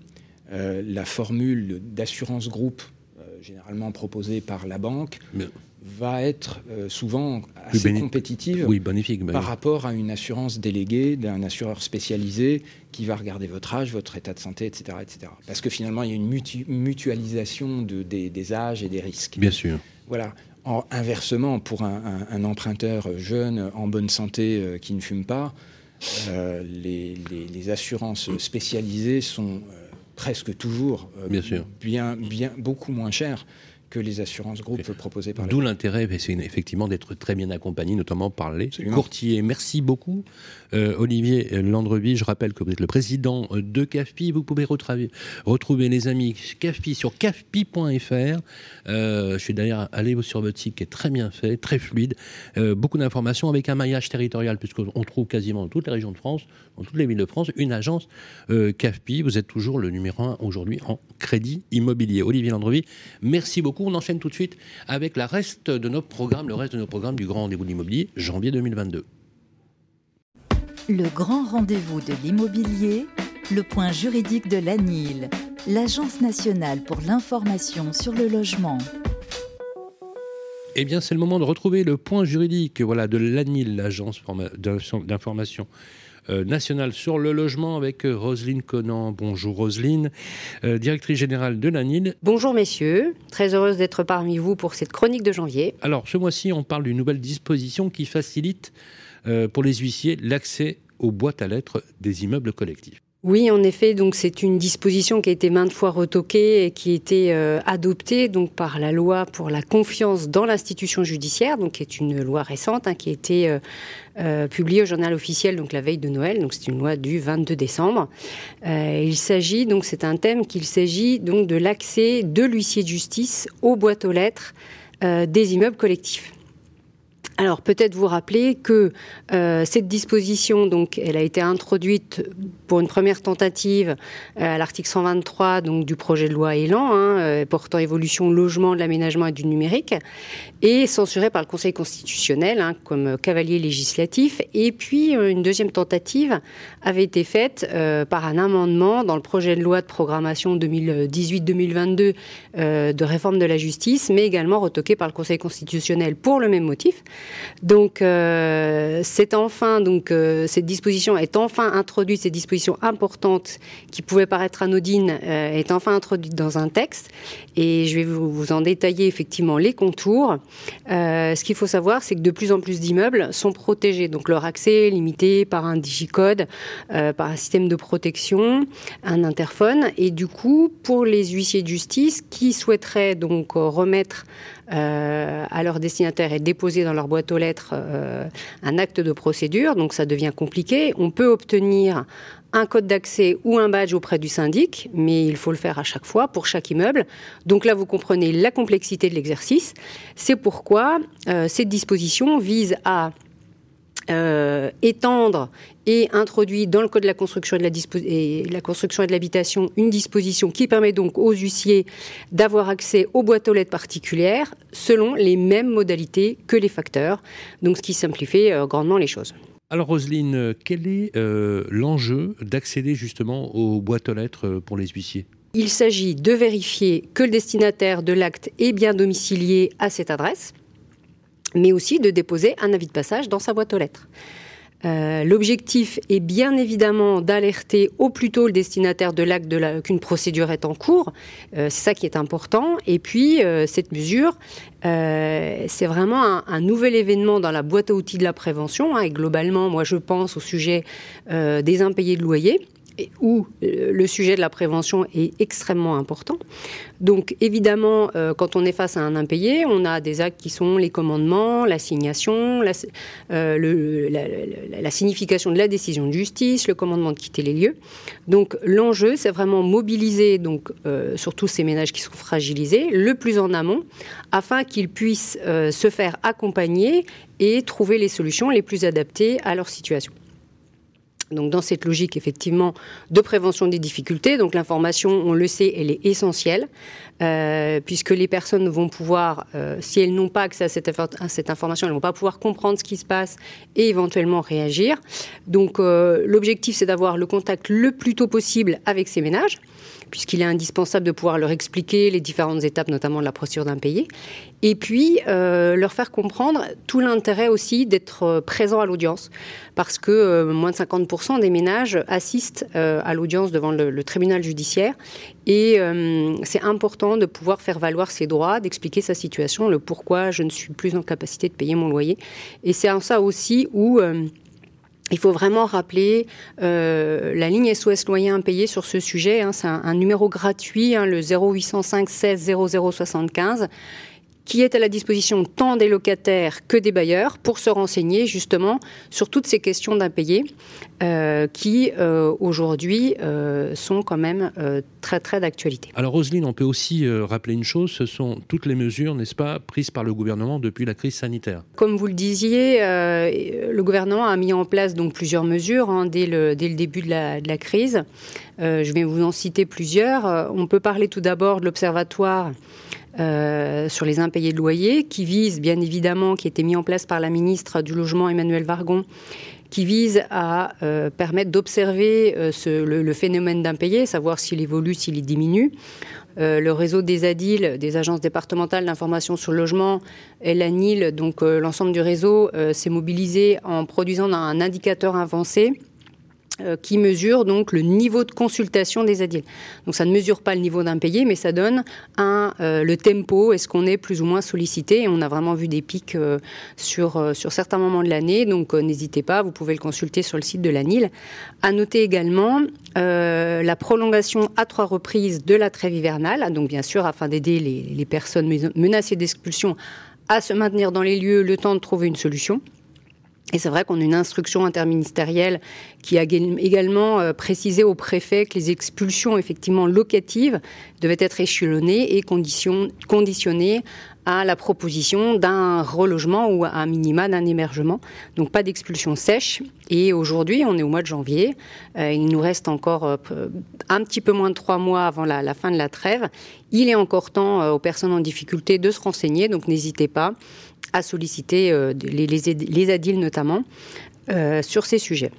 euh, la formule d'assurance groupe, euh, généralement proposée par la banque, mais... va être euh, souvent assez béné... compétitive oui, bénéfique, bah, par oui. rapport à une assurance déléguée d'un assureur spécialisé qui va regarder votre âge, votre état de santé, et cetera, et cetera. Parce que finalement, il y a une mutu- mutualisation de, des, des âges et des risques. Bien sûr. Voilà. En, inversement, pour un, un, un emprunteur jeune, en bonne santé, euh, qui ne fume pas, Euh, les, les, les assurances spécialisées sont euh, presque toujours euh, bien, bien, bien beaucoup moins chères que les assurances groupes proposées par les... D'où l'intérêt, c'est effectivement d'être très bien accompagné, notamment par les Absolument. courtiers. Merci beaucoup, euh, Olivier Landreville. Je rappelle que vous êtes le président de C A F P I. Vous pouvez retraver, retrouver les amis C A F P I sur c a f p i point f r. Euh, je suis d'ailleurs allé sur votre site qui est très bien fait, très fluide. Euh, beaucoup d'informations avec un maillage territorial, puisqu'on trouve quasiment dans toutes les régions de France, dans toutes les villes de France, une agence euh, C A F P I. Vous êtes toujours le numéro un aujourd'hui en crédit immobilier. Olivier Landreville, merci beaucoup. On enchaîne tout de suite avec la reste de nos programmes, le reste de nos programmes du Grand Rendez-vous de l'Immobilier, janvier deux mille vingt-deux. Le Grand Rendez-vous de l'Immobilier, le point juridique de l'A N I L, l'Agence nationale pour l'information sur le logement. Eh bien, c'est le moment de retrouver le point juridique, voilà, de l'A N I L, l'Agence d'information Euh, nationale sur le logement, avec euh, Roselyne Conant. Bonjour Roselyne, euh, directrice générale de l'A N I L. Bonjour messieurs, très heureuse d'être parmi vous pour cette chronique de janvier. Alors ce mois-ci, on parle d'une nouvelle disposition qui facilite euh, pour les huissiers l'accès aux boîtes à lettres des immeubles collectifs. Oui, en effet, donc c'est une disposition qui a été maintes fois retoquée et qui a été euh, adoptée donc par la loi pour la confiance dans l'institution judiciaire, donc qui est une loi récente hein, qui a été euh, euh, publiée au Journal officiel donc la veille de Noël. Donc c'est une loi du vingt-deux décembre. Euh, il s'agit donc c'est un thème qu'il s'agit donc de l'accès de l'huissier de justice aux boîtes aux lettres euh, des immeubles collectifs. Alors peut-être vous rappeler que euh, cette disposition, donc, elle a été introduite pour une première tentative euh, à l'article cent vingt-trois donc, du projet de loi Élan, hein, euh, portant évolution logement, de l'aménagement et du numérique, et censurée par le Conseil constitutionnel hein, comme cavalier législatif. Et puis euh, une deuxième tentative avait été faite euh, par un amendement dans le projet de loi de programmation deux mille dix-huit deux mille vingt-deux euh, de réforme de la justice, mais également retoquée par le Conseil constitutionnel pour le même motif. Donc, euh, c'est enfin, donc euh, cette disposition est enfin introduite, cette disposition importante qui pouvait paraître anodine euh, est enfin introduite dans un texte. Et je vais vous, vous en détailler effectivement les contours. Euh, ce qu'il faut savoir, c'est que de plus en plus d'immeubles sont protégés. Donc, leur accès est limité par un digicode, euh, par un système de protection, un interphone. Et du coup, pour les huissiers de justice qui souhaiteraient donc remettre Euh, à leur destinataire et déposer dans leur boîte aux lettres euh, un acte de procédure, donc ça devient compliqué. On peut obtenir un code d'accès ou un badge auprès du syndic, mais il faut le faire à chaque fois, pour chaque immeuble. Donc là, vous comprenez la complexité de l'exercice. C'est pourquoi euh, cette disposition vise à euh, étendre et introduit dans le Code de la construction et de la, dispo- et la construction et de l'habitation une disposition qui permet donc aux huissiers d'avoir accès aux boîtes aux lettres particulières selon les mêmes modalités que les facteurs, donc ce qui simplifie euh, grandement les choses. Alors Roselyne, quel est euh, l'enjeu d'accéder justement aux boîtes aux lettres pour les huissiers ? Il s'agit de vérifier que le destinataire de l'acte est bien domicilié à cette adresse, mais aussi de déposer un avis de passage dans sa boîte aux lettres. Euh, l'objectif est bien évidemment d'alerter au plus tôt le destinataire de l'acte de la, qu'une procédure est en cours. Euh, c'est ça qui est important. Et puis, euh, cette mesure, euh, c'est vraiment un, un nouvel événement dans la boîte à outils de la prévention. Hein, et globalement, moi, je pense au sujet euh, des impayés de loyers, où le sujet de la prévention est extrêmement important. Donc évidemment, euh, quand on est face à un impayé, on a des actes qui sont les commandements, l'assignation, la, euh, le, la, la, la signification de la décision de justice, le commandement de quitter les lieux. Donc l'enjeu, c'est vraiment mobiliser donc, euh, surtout ces ménages qui sont fragilisés, le plus en amont, afin qu'ils puissent euh, se faire accompagner et trouver les solutions les plus adaptées à leur situation. Donc dans cette logique, effectivement, de prévention des difficultés, donc l'information, on le sait, elle est essentielle, euh, puisque les personnes vont pouvoir, euh, si elles n'ont pas accès à cette, à cette information, elles ne vont pas pouvoir comprendre ce qui se passe et éventuellement réagir. Donc euh, l'objectif, c'est d'avoir le contact le plus tôt possible avec ces ménages, puisqu'il est indispensable de pouvoir leur expliquer les différentes étapes, notamment de la procédure d'impayé, et puis euh, leur faire comprendre tout l'intérêt aussi d'être présent à l'audience, parce que euh, moins de cinquante pour cent des ménages assistent euh, à l'audience devant le, le tribunal judiciaire, et euh, c'est important de pouvoir faire valoir ses droits, d'expliquer sa situation, le pourquoi je ne suis plus en capacité de payer mon loyer, et c'est en ça aussi où... Euh, Il faut vraiment rappeler euh, la ligne S O S loyers impayés sur ce sujet. Hein, c'est un, un numéro gratuit, hein, le zéro huit cent cinq seize zéro zéro soixante-quinze, qui est à la disposition tant des locataires que des bailleurs pour se renseigner justement sur toutes ces questions d'impayés euh, qui, euh, aujourd'hui, euh, sont quand même euh, très, très d'actualité. Alors, Roselyne, on peut aussi euh, rappeler une chose, ce sont toutes les mesures, n'est-ce pas, prises par le gouvernement depuis la crise sanitaire. Comme vous le disiez, euh, le gouvernement a mis en place donc plusieurs mesures hein, dès, le, dès le début de la, de la crise. Euh, je vais vous en citer plusieurs. On peut parler tout d'abord de l'observatoire Euh, sur les impayés de loyers, qui vise bien évidemment, qui a été mis en place par la ministre du Logement, Emmanuelle Wargon, qui vise à euh, permettre d'observer euh, ce, le, le phénomène d'impayés, savoir s'il évolue, s'il diminue. Euh, le réseau des A D I L, des agences départementales d'information sur le logement, et l'A N I L, donc euh, l'ensemble du réseau, euh, s'est mobilisé en produisant un indicateur avancé qui mesure donc le niveau de consultation des A D I L. Donc ça ne mesure pas le niveau d'impayé, mais ça donne un, euh, le tempo, est-ce qu'on est plus ou moins sollicité, et on a vraiment vu des pics euh, sur, euh, sur certains moments de l'année, donc euh, n'hésitez pas, vous pouvez le consulter sur le site de l'A N I L. À noter également euh, la prolongation à trois reprises de la trêve hivernale, donc bien sûr afin d'aider les, les personnes menacées d'expulsion à se maintenir dans les lieux le temps de trouver une solution. Et c'est vrai qu'on a une instruction interministérielle qui a également précisé aux préfets que les expulsions effectivement locatives devaient être échelonnées et conditionnées à la proposition d'un relogement ou à un minima d'un hébergement. Donc pas d'expulsion sèche. Et aujourd'hui, on est au mois de janvier. Il nous reste encore un petit peu moins de trois mois avant la, la fin de la trêve. Il est encore temps aux personnes en difficulté de se renseigner, donc n'hésitez pas à solliciter euh, les, les, les A D I L notamment euh, sur ces sujets.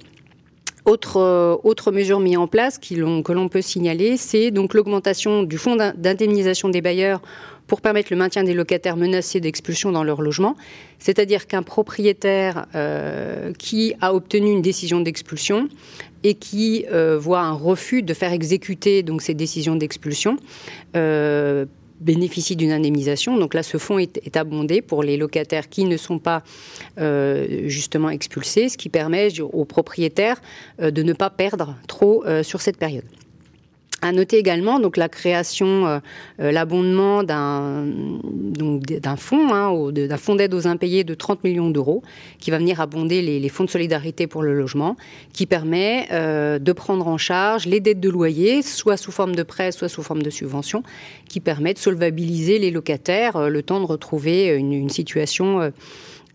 Autre, euh, autre mesure mise en place qui l'on, que l'on peut signaler, c'est donc l'augmentation du fonds d'indemnisation des bailleurs pour permettre le maintien des locataires menacés d'expulsion dans leur logement. C'est-à-dire qu'un propriétaire euh, qui a obtenu une décision d'expulsion et qui euh, voit un refus de faire exécuter donc, ces décisions d'expulsion euh, bénéficie d'une indemnisation. Donc là, ce fonds est, est abondé pour les locataires qui ne sont pas euh, justement expulsés, ce qui permet aux propriétaires euh, de ne pas perdre trop euh, sur cette période. À noter également donc la création, euh, l'abondement d'un donc d'un fonds, hein, au, d'un fonds d'aide aux impayés de trente millions d'euros, qui va venir abonder les, les fonds de solidarité pour le logement, qui permet euh, de prendre en charge les dettes de loyer, soit sous forme de prêt, soit sous forme de subvention, qui permet de solvabiliser les locataires euh, le temps de retrouver une, une situation euh,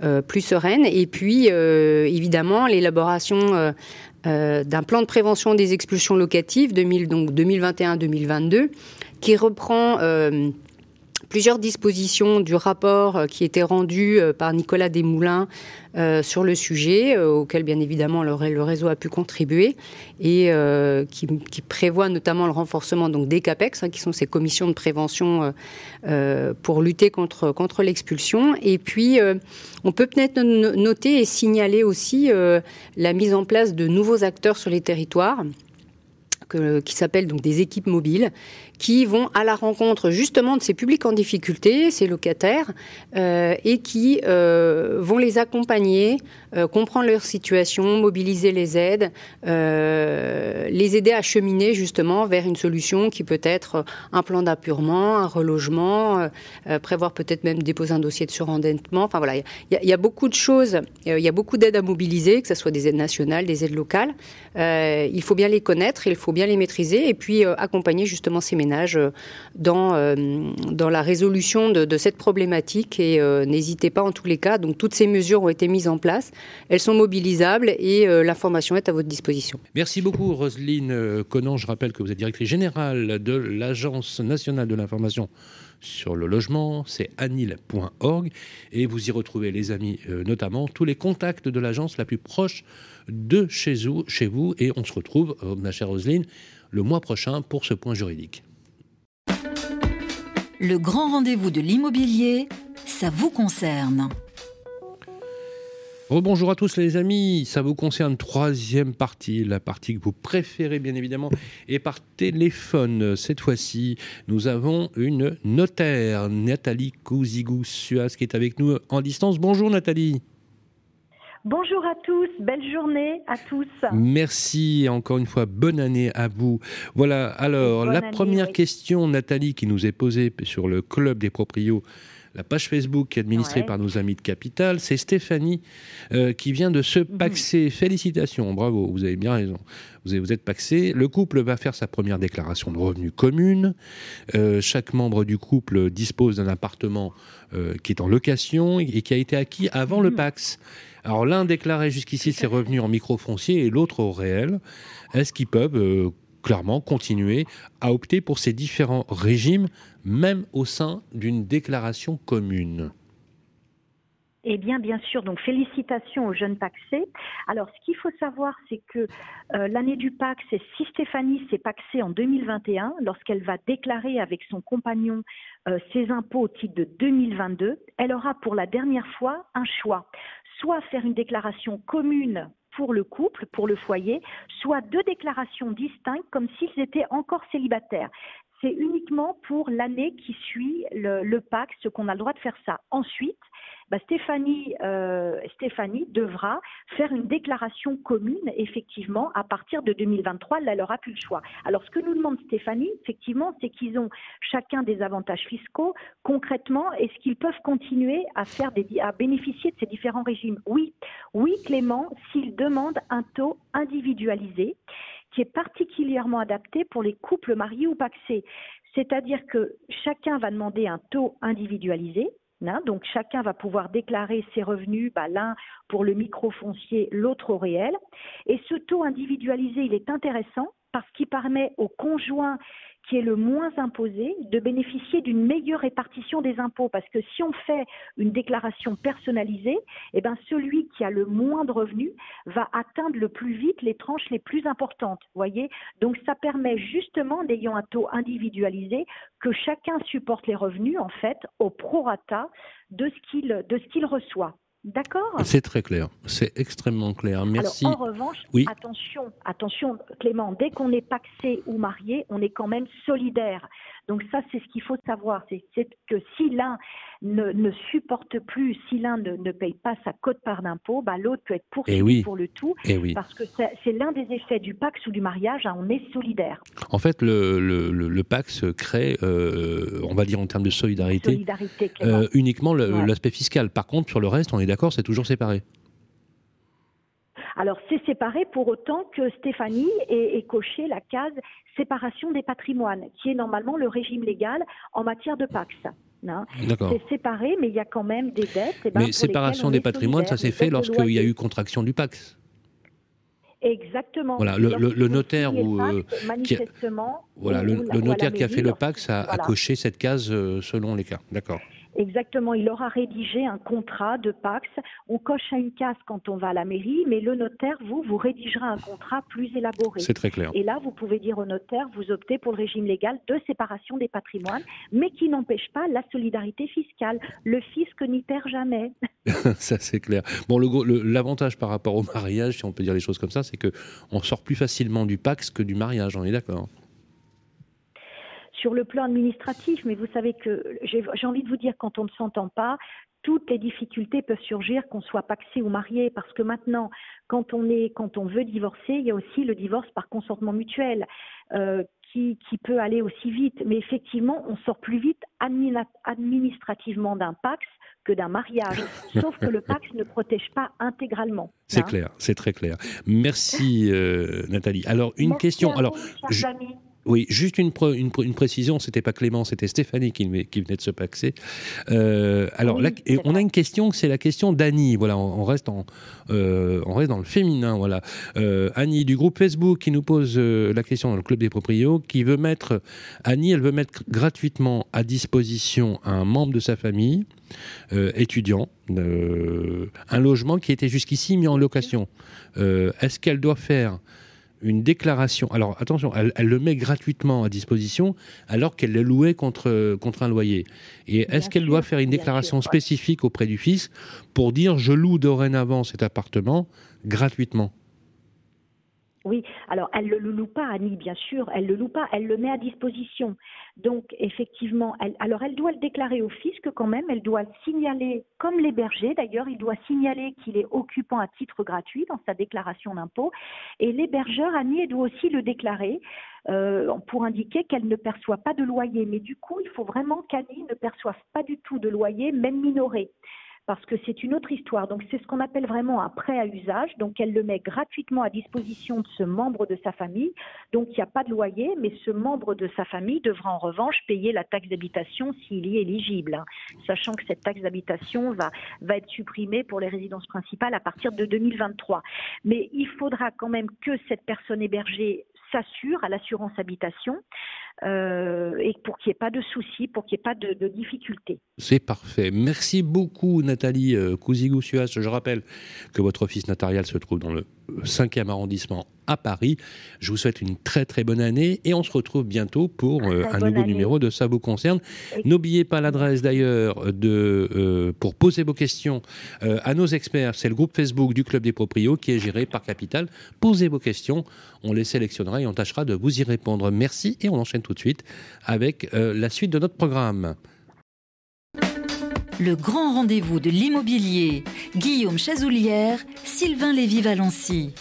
euh, plus sereine. Et puis euh, évidemment l'élaboration euh, Euh, d'un plan de prévention des expulsions locatives deux mille, donc deux mille vingt et un deux mille vingt-deux, qui reprend euh, plusieurs dispositions du rapport euh, qui était rendu euh, par Nicolas Desmoulins euh, sur le sujet, euh, auquel bien évidemment le, le réseau a pu contribuer, et euh, qui, qui prévoit notamment le renforcement donc, des CAPEX, hein, qui sont ces commissions de prévention euh, euh, pour lutter contre, contre l'expulsion. Et puis, euh, on peut peut-être noter et signaler aussi euh, la mise en place de nouveaux acteurs sur les territoires, que, qui s'appellent donc des équipes mobiles, qui vont à la rencontre justement de ces publics en difficulté, ces locataires, euh, et qui euh, vont les accompagner, euh, comprendre leur situation, mobiliser les aides, euh, les aider à cheminer justement vers une solution qui peut être un plan d'appurement, un relogement, euh, prévoir peut-être même déposer un dossier de surendettement. Enfin voilà, il y, y a beaucoup de choses, il y a beaucoup d'aides à mobiliser, que ce soit des aides nationales, des aides locales. Euh, il faut bien les connaître, il faut bien les maîtriser et puis euh, accompagner justement ces métiers Dans, euh, dans la résolution de, de cette problématique et euh, n'hésitez pas en tous les cas. Donc toutes ces mesures ont été mises en place, elles sont mobilisables et euh, l'information est à votre disposition. Merci beaucoup Roselyne Conant, je rappelle que vous êtes directrice générale de l'Agence nationale de l'information sur le logement, c'est A N I L point org et vous y retrouvez les amis, euh, notamment tous les contacts de l'agence la plus proche de chez vous, chez vous et on se retrouve, euh, ma chère Roselyne, le mois prochain pour ce point juridique. Le grand rendez-vous de l'immobilier, ça vous concerne. Rebonjour à tous les amis, ça vous concerne, troisième partie, la partie que vous préférez bien évidemment, et par téléphone. Cette fois-ci, nous avons une notaire, Nathalie Couzigou-Suhas, qui est avec nous en distance. Bonjour Nathalie. Bonjour à tous, belle journée à tous. Merci, encore une fois, bonne année à vous. Voilà, alors, bonne la année, première oui. question, Nathalie, qui nous est posée sur le Club des Proprios, la page Facebook administrée ouais. par nos amis de Capital, c'est Stéphanie euh, qui vient de se paxer. Mmh. Félicitations, bravo, vous avez bien raison. Vous, avez, vous êtes paxé. Le couple va faire sa première déclaration de revenus commune. Euh, chaque membre du couple dispose d'un appartement euh, qui est en location et qui a été acquis avant mmh. le P A C S. Alors l'un déclarait jusqu'ici ses revenus en micro-foncier et l'autre au réel. Est-ce qu'ils peuvent euh, clairement continuer à opter pour ces différents régimes, même au sein d'une déclaration commune? Eh bien, bien sûr. Donc, félicitations aux jeunes pacsés. Alors, ce qu'il faut savoir, c'est que euh, l'année du P A C S, c'est si Stéphanie s'est pacsée en deux mille vingt et un, lorsqu'elle va déclarer avec son compagnon euh, ses impôts au titre de deux mille vingt-deux, elle aura pour la dernière fois un choix. Soit faire une déclaration commune pour le couple, pour le foyer, soit deux déclarations distinctes comme s'ils étaient encore célibataires. C'est uniquement pour l'année qui suit le, le P A C S qu'on a le droit de faire ça. Ensuite, bah Stéphanie, euh, Stéphanie devra faire une déclaration commune, effectivement, à partir de deux mille vingt-trois, là, elle n'aura plus le choix. Alors, ce que nous demande Stéphanie, effectivement, c'est qu'ils ont chacun des avantages fiscaux. Concrètement, est-ce qu'ils peuvent continuer à, faire des, à bénéficier de ces différents régimes ? Oui, oui, Clément, s'ils demandent un taux individualisé, qui est particulièrement adapté pour les couples mariés ou pacsés. C'est-à-dire que chacun va demander un taux individualisé, hein, donc chacun va pouvoir déclarer ses revenus, bah, l'un pour le micro-foncier, l'autre au réel. Et ce taux individualisé, il est intéressant parce qu'il permet au conjoint qui est le moins imposé, de bénéficier d'une meilleure répartition des impôts. Parce que si on fait une déclaration personnalisée, eh ben celui qui a le moins de revenus va atteindre le plus vite les tranches les plus importantes. Voyez, donc ça permet justement, en ayant un taux individualisé, que chacun supporte les revenus en fait au prorata de ce qu'il, de ce qu'il reçoit. D'accord ? C'est très clair, c'est extrêmement clair. Merci. Alors, en revanche, oui. attention, attention Clément, dès qu'on est pacsé ou marié, on est quand même solidaire. Donc ça, c'est ce qu'il faut savoir, c'est, c'est que si l'un ne, ne supporte plus, si l'un ne, ne paye pas sa quote-part d'impôt, bah, l'autre peut être poursuivi oui. pour le tout, oui. parce que c'est, c'est l'un des effets du P A C S ou du mariage, hein, on est solidaire. En fait, le, le, le, le P A C S crée, euh, on va dire en termes de solidarité, solidarité euh, uniquement le, ouais. l'aspect fiscal. Par contre, sur le reste, on est d'accord. D'accord, c'est toujours séparé. Alors, c'est séparé pour autant que Stéphanie ait, ait coché la case séparation des patrimoines, qui est normalement le régime légal en matière de P A C S. Hein. C'est séparé, mais il y a quand même des dettes. Et ben, mais séparation des patrimoines, ça s'est fait lorsqu'il y a eu contraction du P A C S. Exactement. Voilà, le, le, le notaire ou euh, manifestement. Qui a, voilà, le, le notaire qui a fait le P A C S a, voilà. a coché cette case euh, selon les cas. D'accord. Exactement, il aura rédigé un contrat de P A C S. On coche à une case quand on va à la mairie, mais le notaire, vous, vous rédigera un contrat plus élaboré. C'est très clair. Et là, vous pouvez dire au notaire, vous optez pour le régime légal de séparation des patrimoines, mais qui n'empêche pas la solidarité fiscale. Le fisc n'y perd jamais. Ça, c'est clair. Bon, le, le, l'avantage par rapport au mariage, si on peut dire les choses comme ça, c'est qu'on sort plus facilement du P A C S que du mariage, on est d'accord ? Sur le plan administratif, mais vous savez que j'ai, j'ai envie de vous dire, quand on ne s'entend pas, toutes les difficultés peuvent surgir, qu'on soit pacsé ou marié, parce que maintenant, quand on est, quand on veut divorcer, il y a aussi le divorce par consentement mutuel, euh, qui, qui peut aller aussi vite. Mais effectivement, on sort plus vite admin, administrativement d'un P A C S que d'un mariage, sauf que le P A C S ne protège pas intégralement. C'est hein. clair, c'est très clair. Merci euh, Nathalie. Alors, une Merci question. À vous, Alors, chers je... amis. Oui, juste une, pr- une, pr- une précision, c'était pas Clément, c'était Stéphanie qui, m- qui venait de se paxer. Euh, alors, oui, la, et on a une question, c'est la question d'Annie. Voilà, on, on reste en, euh, on reste dans le féminin. Voilà, euh, Annie du groupe Facebook qui nous pose euh, la question dans le Club des Proprios, qui veut mettre Annie, elle veut mettre gratuitement à disposition un membre de sa famille euh, étudiant euh, un logement qui était jusqu'ici mis en location. Euh, est-ce qu'elle doit faire une déclaration? Alors attention, elle, elle le met gratuitement à disposition alors qu'elle le louait contre, contre un loyer. Et bien est-ce qu'elle sûr, doit faire une déclaration sûr, spécifique ouais. auprès du fisc pour dire « je loue dorénavant cet appartement gratuitement » Oui, alors elle ne le loue pas, Annie, bien sûr, elle ne le loue pas, elle le met à disposition. Donc effectivement, elle, alors elle doit le déclarer au fisc quand même, elle doit le signaler, comme les bergers d'ailleurs, il doit signaler qu'il est occupant à titre gratuit dans sa déclaration d'impôt. Et l'hébergeur, Annie, elle doit aussi le déclarer euh, pour indiquer qu'elle ne perçoit pas de loyer. Mais du coup, il faut vraiment qu'Annie ne perçoive pas du tout de loyer, même minoré. Parce que c'est une autre histoire. Donc, c'est ce qu'on appelle vraiment un prêt à usage. Donc, elle le met gratuitement à disposition de ce membre de sa famille. Donc, il n'y a pas de loyer, mais ce membre de sa famille devra en revanche payer la taxe d'habitation s'il y est éligible. Hein. Sachant que cette taxe d'habitation va, va être supprimée pour les résidences principales à partir de deux mille vingt-trois. Mais il faudra quand même que cette personne hébergée s'assure à l'assurance habitation euh, et pour qu'il n'y ait pas de soucis, pour qu'il n'y ait pas de, de difficultés. C'est parfait. Merci beaucoup Nathalie Couzigou-Suhas. Je rappelle que votre office notarial se trouve dans le cinquième arrondissement à Paris. Je vous souhaite une très très bonne année et on se retrouve bientôt pour euh, un nouveau année. numéro de Ça vous concerne. Et... N'oubliez pas l'adresse d'ailleurs de, euh, pour poser vos questions euh, à nos experts. C'est le groupe Facebook du Club des Proprios qui est géré par Capital. Posez vos questions, on les sélectionnera et on tâchera de vous y répondre. Merci et on enchaîne tout de suite avec euh, la suite de notre programme. Le grand rendez-vous de l'immobilier. Guillaume Chazoulière, Sylvain Lévy Valency.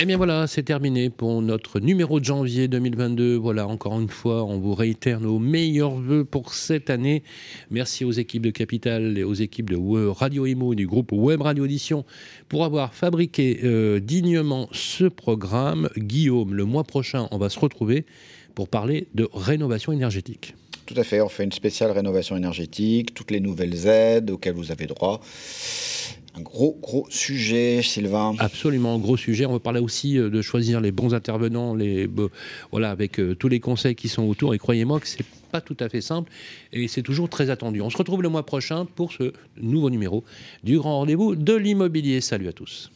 Et bien voilà, c'est terminé pour notre numéro de janvier deux mille vingt-deux. Voilà, encore une fois, on vous réitère nos meilleurs vœux pour cette année. Merci aux équipes de Capital et aux équipes de Radio Immo et du groupe Web Radio Audition pour avoir fabriqué euh, dignement ce programme. Guillaume, le mois prochain, on va se retrouver pour parler de rénovation énergétique. Tout à fait, on fait une spéciale rénovation énergétique, toutes les nouvelles aides auxquelles vous avez droit. Un gros, gros sujet, Sylvain. Absolument, gros sujet. On va parler aussi de choisir les bons intervenants, les, voilà, avec euh, tous les conseils qui sont autour. Et croyez-moi que c'est pas tout à fait simple et c'est toujours très attendu. On se retrouve le mois prochain pour ce nouveau numéro du Grand Rendez-vous de l'Immobilier. Salut à tous.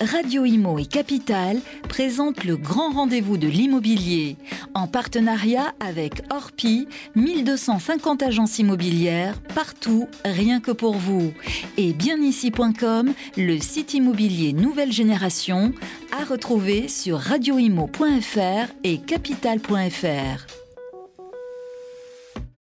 Radio Immo et Capital présentent le Grand Rendez-vous de l'Immobilier en partenariat avec Orpi, mille deux cent cinquante agences immobilières, partout, rien que pour vous. Et bienici point com, le site immobilier nouvelle génération, à retrouver sur radio immo point f r et capital point f r.